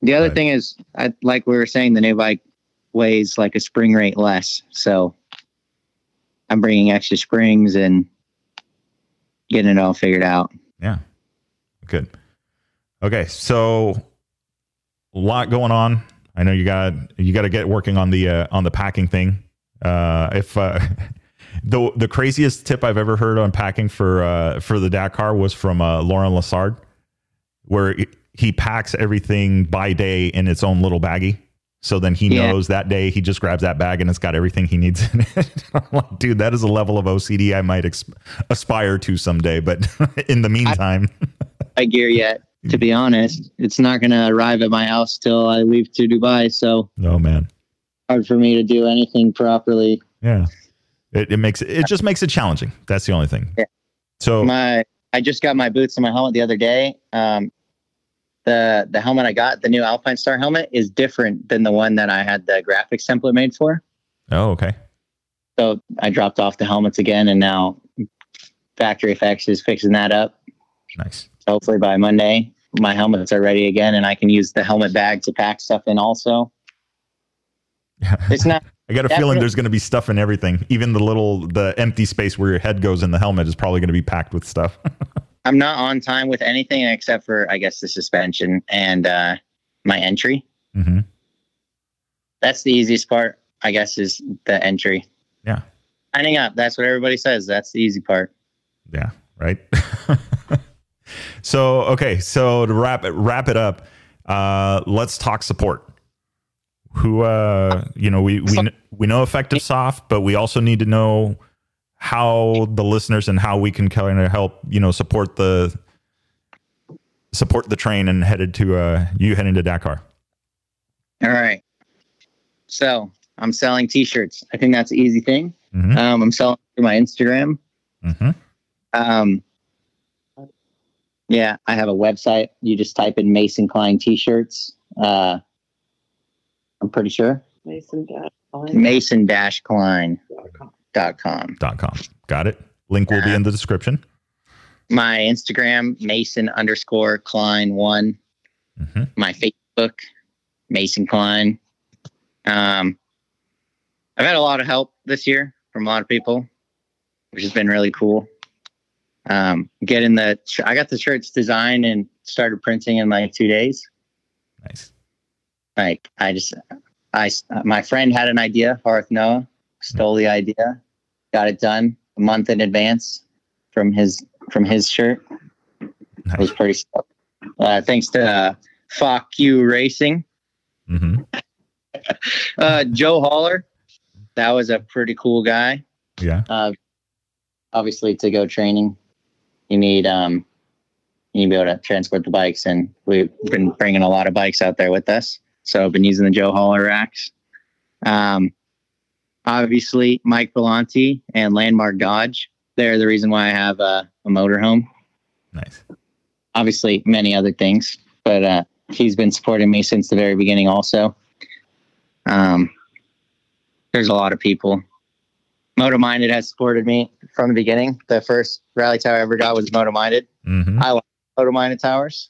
The other thing is, like we were saying, the new bike weighs like a spring rate less. So I'm bringing extra springs and getting it all figured out. Yeah. Good. Okay. So a lot going on. I know you got to get working on the packing thing. The craziest tip I've ever heard on packing for the Dakar was from, Lauren Lassard, where he packs everything by day in its own little baggie. So then he knows that day he just grabs that bag and it's got everything he needs in it. I'm like, dude, that is a level of OCD I might aspire to someday. But in the meantime, I gear yet, to be honest. It's not going to arrive at my house till I leave to Dubai. So, oh man, hard for me to do anything properly. Yeah, it just makes it challenging. That's the only thing. Yeah. So I just got my boots and my helmet the other day. The helmet I got, the new Alpine Star helmet, is different than the one that I had the graphics template made for. Oh, okay. So I dropped off the helmets again, and now Factory Effects is fixing that up. Nice. So hopefully by Monday, my helmets are ready again, and I can use the helmet bag to pack stuff in also. It's not. I got a feeling there's going to be stuff in everything. Even the empty space where your head goes in the helmet is probably going to be packed with stuff. I'm not on time with anything except for, I guess, the suspension and my entry. Mm-hmm. That's the easiest part, I guess, is the entry. Yeah. Signing up. That's what everybody says. That's the easy part. Yeah. Right. So, okay. So to wrap it up, let's talk support. Who, you know, we know Effective Soft, but we also need to know how the listeners and how we can kind of help, you know, support the train and heading to Dakar. All right. So I'm selling t-shirts. I think that's an easy thing. Mm-hmm. I'm selling through my Instagram. Mm-hmm. Yeah, I have a website. You just type in Mason Klein t-shirts. I'm pretty sure. Mason-Klein.com. Got it. Link will be in the description. My Instagram, Mason_Klein1. Mm-hmm. My Facebook, Mason Klein. I've had a lot of help this year from a lot of people, which has been really cool. I got the shirts designed and started printing in like 2 days. Nice. Like, my friend had an idea, Harth Noah. Stole the idea, got it done a month in advance from his shirt. Nice. It was pretty stuff. Thanks to Fuck You Racing. Mm-hmm. Joe Haller, that was a pretty cool guy. Yeah. Obviously, to go training, you need to be able to transport the bikes, and we've been bringing a lot of bikes out there with us. So I've been using the Joe Haller racks. obviously Mike Vellante and Landmark Dodge. They're the reason why I have a motorhome. Nice. Obviously many other things, but he's been supporting me since the very beginning also. There's a lot of people. Moto Minded has supported me from the beginning. The first rally tower I ever got was Moto Minded. Mm-hmm. I like Moto Minded towers.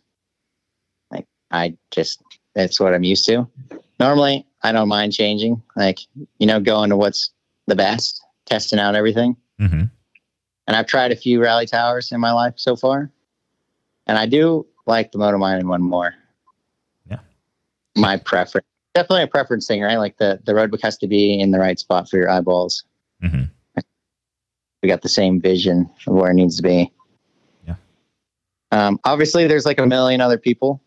Like I just, that's what I'm used to. Normally I don't mind changing, like, you know, going to what's the best, testing out everything. Mm-hmm. And I've tried a few rally towers in my life so far. And I do like the Moto Minded one more. Yeah. My preference. Definitely a preference thing, right? Like the road book has to be in the right spot for your eyeballs. Mm-hmm. We got the same vision of where it needs to be. Yeah. Obviously, there's like a million other people.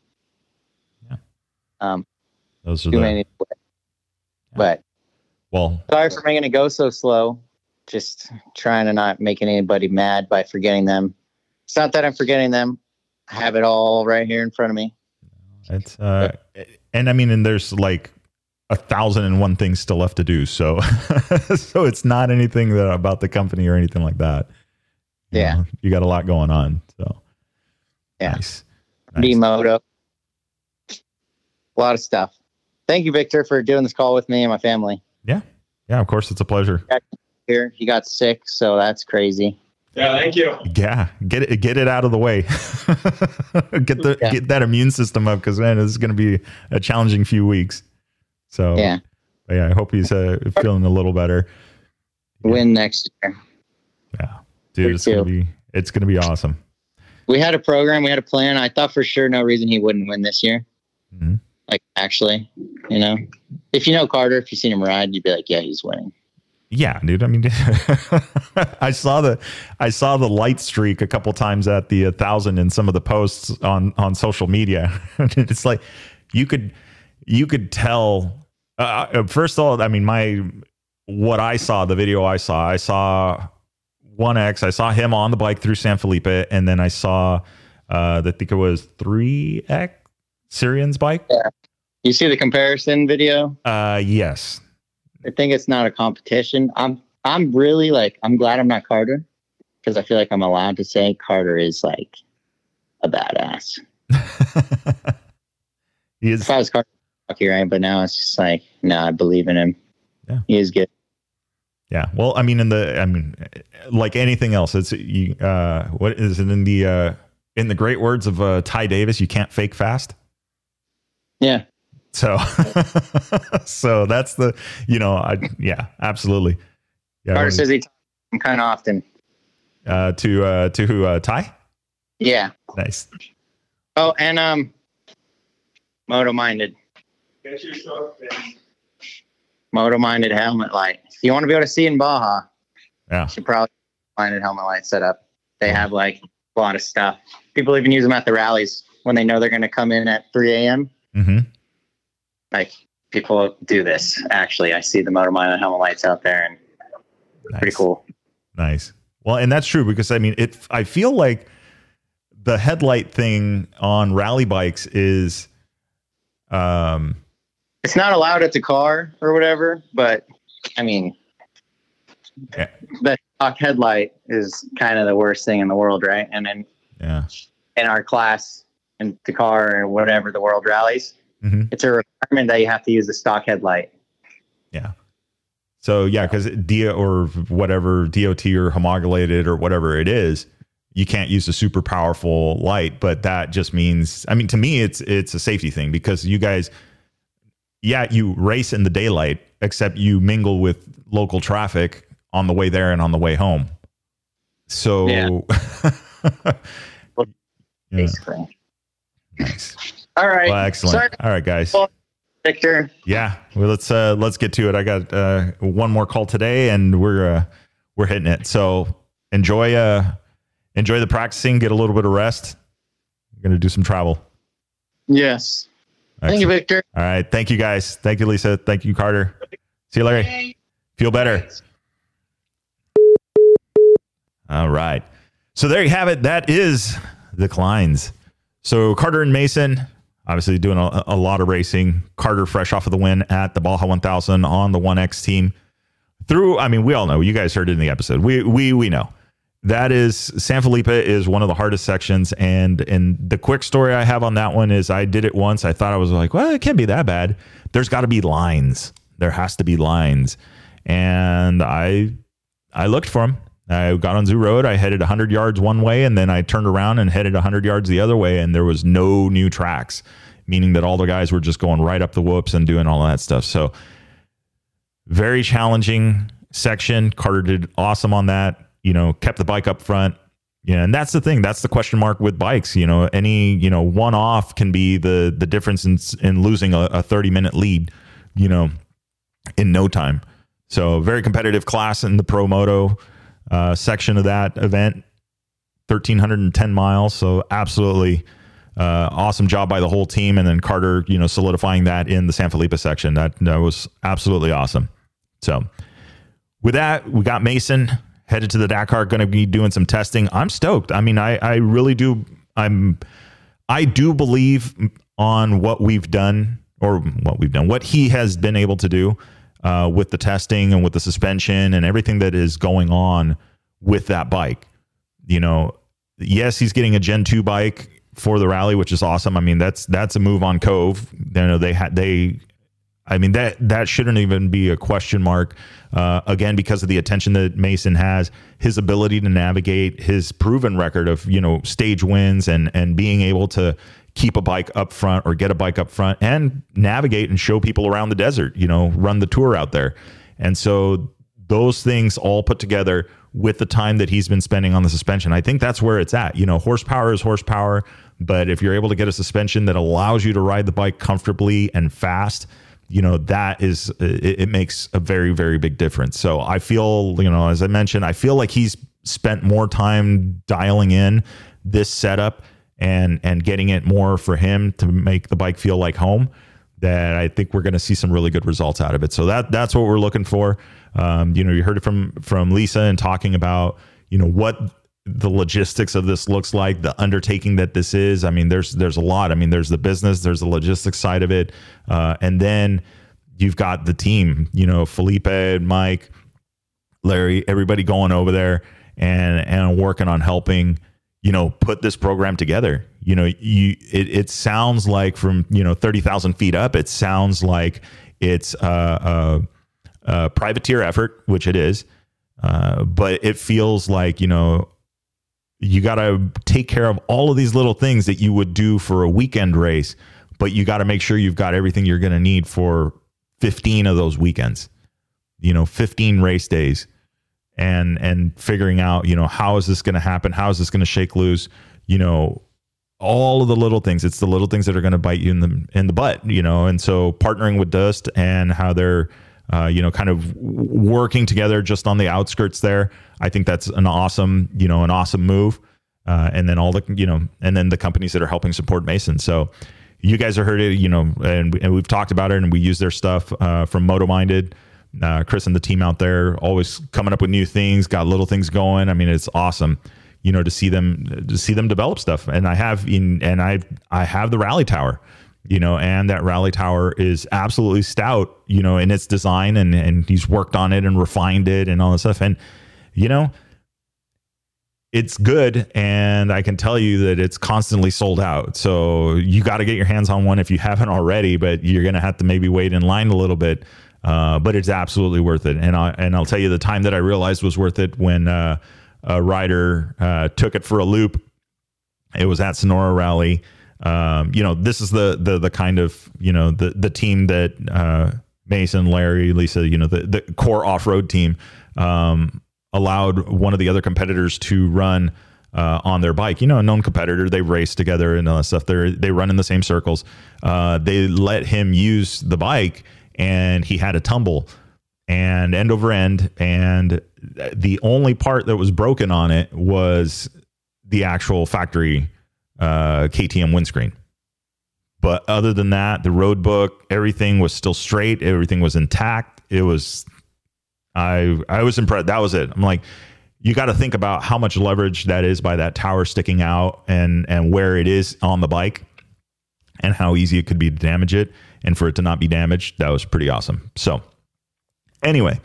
Yeah. Those are too many. Yeah. But well, sorry for making it go so slow. Just trying to not make anybody mad by forgetting them. It's not that I'm forgetting them. I have it all right here in front of me. It's and I mean, and there's like 1,001 things still left to do. So, so it's not anything that about the company or anything like that. You know, you got a lot going on. So yeah, nice. B-Moto, a lot of stuff. Thank you, Victor, for doing this call with me and my family. Yeah. Yeah. Of course. It's a pleasure. Here. He got sick. So that's crazy. Yeah, thank you. Yeah, get it out of the way. Get that immune system up, because man, this is going to be a challenging few weeks. So yeah, I hope he's feeling a little better. Win next year. Yeah, dude, it's gonna be awesome. We had a program, we had a plan. I thought for sure, no reason he wouldn't win this year. Mm-hmm. Like actually, you know, if you know Carter, if you've seen him ride, you'd be like, yeah, he's winning. Yeah, dude. I mean, I saw the light streak a couple times at the 1,000 in some of the posts on social media. It's like you could tell. First of all, I mean, I saw 1X. I saw him on the bike through San Felipe, and then I saw I think it was 3X Syrian's bike. Yeah. You see the comparison video? Yes. I think it's not a competition. I'm really like, I'm glad I'm not Carter, because I feel like I'm allowed to say Carter is like a badass. He is. If I was Carter, right? But now it's just like, no, I believe in him. Yeah. He is good. Yeah. Well, I mean, like anything else, it's what is it in the great words of Ty Davis, you can't fake fast. Yeah. So that's the, you know, yeah, absolutely. Yeah, Carter says he talks kind of often. To who, Ty? Yeah. Nice. Oh, and Moto Minded. Get your stuff in. Moto Minded helmet light. If you want to be able to see in Baja, you should probably Minded helmet light set up. They have like a lot of stuff. People even use them at the rallies when they know they're going to come in at 3 a.m. Mm-hmm. Like people do this. Actually, I see the Moto Minded helmet lights out there, and pretty cool. Nice. Well, and that's true, because I mean, I feel like the headlight thing on rally bikes is, it's not allowed at the car or whatever, but I mean, the stock headlight is kind of the worst thing in the world. Right. And then in our class and the car or whatever, the world rallies, mm-hmm. It's a requirement that you have to use the stock headlight. Yeah. So yeah, because DIA or whatever, DOT or homologated or whatever it is, you can't use a super powerful light. But that just means, I mean, to me, it's a safety thing, because you guys, you race in the daylight, except you mingle with local traffic on the way there and on the way home. So basically. Nice. All right. Well, excellent. Sorry. All right, guys. Victor. Yeah. Well, let's get to it. I got one more call today, and we're hitting it. So enjoy the practicing. Get a little bit of rest. We're going to do some travel. Yes. Excellent. Thank you, Victor. All right. Thank you, guys. Thank you, Lisa. Thank you, Carter. See you, Larry. Hey. Feel better. All right. So there you have it. That is the Kleins. So Carter and Mason, obviously doing a lot of racing. Carter fresh off of the win at the Baja 1000 on the 1X team. through, I mean, we all know, you guys heard it in the episode. We know that is San Felipe is one of the hardest sections. And the quick story I have on that one is I did it once. I thought I was like, well, it can't be that bad. There's got to be lines. There has to be lines. And I looked for them. I got on Zoo Road. I headed 100 yards one way, and then I turned around and headed 100 yards the other way, and there was no new tracks, meaning that all the guys were just going right up the whoops and doing all that stuff. So very challenging section. Carter did awesome on that, you know, kept the bike up front. Yeah, and that's the thing. That's the question mark with bikes. You know, any, you know, one off can be the difference in losing a 30-minute lead, you know, in no time. So very competitive class in the Pro Moto section of that event, 1,310 miles. So absolutely awesome job by the whole team. And then Carter, you know, solidifying that in the San Felipe section. That was absolutely awesome. So with that, we got Mason headed to the Dakar, going to be doing some testing. I'm stoked. I mean, I really do. I do believe on what we've done, or what we've done, what he has been able to do with the testing and with the suspension and everything that is going on with that bike. You know, yes, he's getting a Gen 2 bike for the rally, which is awesome. I mean, that's a move on Kove. You know, I mean, that shouldn't even be a question mark, again, because of the attention that Mason has, his ability to navigate, his proven record of, you know, stage wins and being able to keep a bike up front or get a bike up front and navigate and show people around the desert, you know, run the tour out there. And so those things all put together with the time that he's been spending on the suspension, I think that's where it's at. You know, horsepower is horsepower, but if you're able to get a suspension that allows you to ride the bike comfortably and fast, you know, that is, it makes a very, very big difference. So I feel, you know, as I mentioned, I feel like he's spent more time dialing in this setup and getting it more for him to make the bike feel like home, that I think we're going to see some really good results out of it. So that's what we're looking for. You know, you heard it from Lisa and talking about, you know, what the logistics of this looks like, the undertaking that this is. I mean, there's a lot. I mean, there's the business, there's the logistics side of it. And then you've got the team, you know, Felipe, Mike, Larry, everybody going over there and working on helping, you know, put this program together. You know, it sounds like from, you know, 30,000 feet up, it sounds like it's a privateer effort, which it is. But it feels like, you know, you got to take care of all of these little things that you would do for a weekend race, but you got to make sure you've got everything you're going to need for 15 of those weekends, you know, 15 race days, and figuring out, you know, how is this going to happen? How is this going to shake loose? You know, all of the little things. It's the little things that are going to bite you in the butt, you know? And so partnering with Dust and how they're, you know, kind of working together just on the outskirts there, I think that's an awesome move. And then all the, you know, and then the companies that are helping support Mason. So you guys have heard it, you know, and we've talked about it, and we use their stuff from Moto Minded. Chris and the team out there always coming up with new things, got little things going. I mean, it's awesome, you know, to see them develop stuff. And I have the rally tower. You know, and that rally tower is absolutely stout, you know, in its design, and he's worked on it and refined it and all that stuff. And, you know, it's good. And I can tell you that it's constantly sold out. So you got to get your hands on one if you haven't already, but you're going to have to maybe wait in line a little bit. But it's absolutely worth it. And I'll tell you the time that I realized was worth it when a rider took it for a loop. It was at Sonora Rally. You know, this is the kind of, you know, the team that, Mason, Larry, Lisa, you know, the core off-road team, allowed one of the other competitors to run, on their bike, you know, a known competitor. They race together and all that stuff. They run in the same circles. They let him use the bike, and he had a tumble and end over end. And the only part that was broken on it was the actual factory KTM windscreen. But other than that, the road book, everything was still straight, everything was intact. It was, I was impressed. That was it. I'm like, you got to think about how much leverage that is by that tower sticking out and where it is on the bike and how easy it could be to damage it. And for it to not be damaged, that was pretty awesome. So anyway,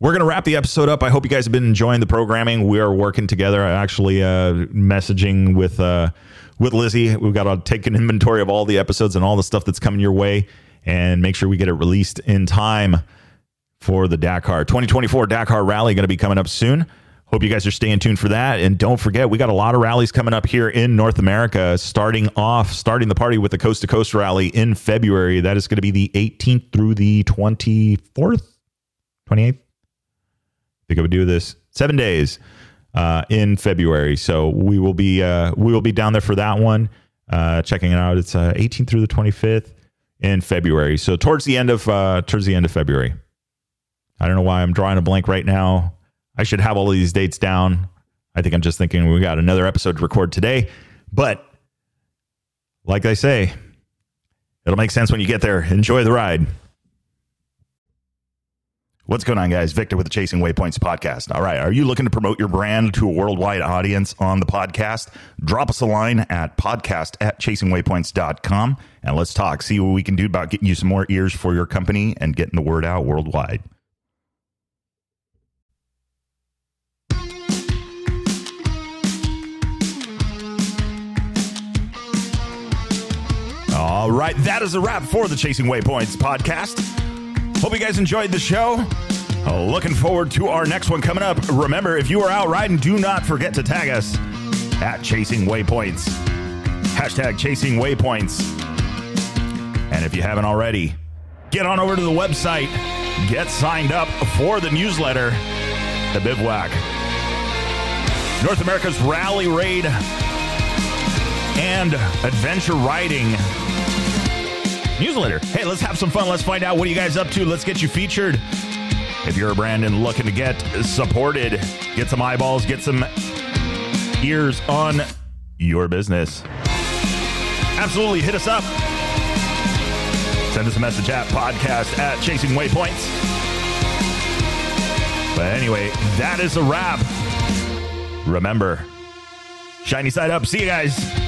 We're going to wrap the episode up. I hope you guys have been enjoying the programming. We are working together. I'm actually messaging with Lizzie. We've got to take an inventory of all the episodes and all the stuff that's coming your way and make sure we get it released in time for the Dakar. 2024 Dakar Rally going to be coming up soon. Hope you guys are staying tuned for that. And don't forget, we got a lot of rallies coming up here in North America, starting the party with the Coast to Coast Rally in February. That is going to be the 18th through the 24th, 28th. I think I would do this 7 days in February. So we will be down there for that one, checking it out. It's 18th through the 25th in February. So towards the end of February. I don't know why I'm drawing a blank right now. I should have all of these dates down. I think I'm just thinking we got another episode to record today. But like I say, it'll make sense when you get there. Enjoy the ride. What's going on, guys? Victor with the Chasing Waypoints podcast. All right. Are you looking to promote your brand to a worldwide audience on the podcast? Drop us a line at podcast@chasingwaypoints.com and let's talk. See what we can do about getting you some more ears for your company and getting the word out worldwide. All right, that is a wrap for the Chasing Waypoints podcast. Hope you guys enjoyed the show. Looking forward to our next one coming up. Remember, if you are out riding, do not forget to tag us at Chasing Waypoints. Hashtag Chasing Waypoints. And if you haven't already, get on over to the website. Get signed up for the newsletter, The Bivouac, North America's Rally Raid and Adventure Riding newsletter. Hey, let's have some fun. Let's find out what are you guys up to. Let's get you featured. If you're a brand and looking to get supported, get some eyeballs, get some ears on your business. Absolutely. Hit us up. Send us a message at podcast@chasingwaypoints. But anyway, that is a wrap. Remember, shiny side up. See you guys.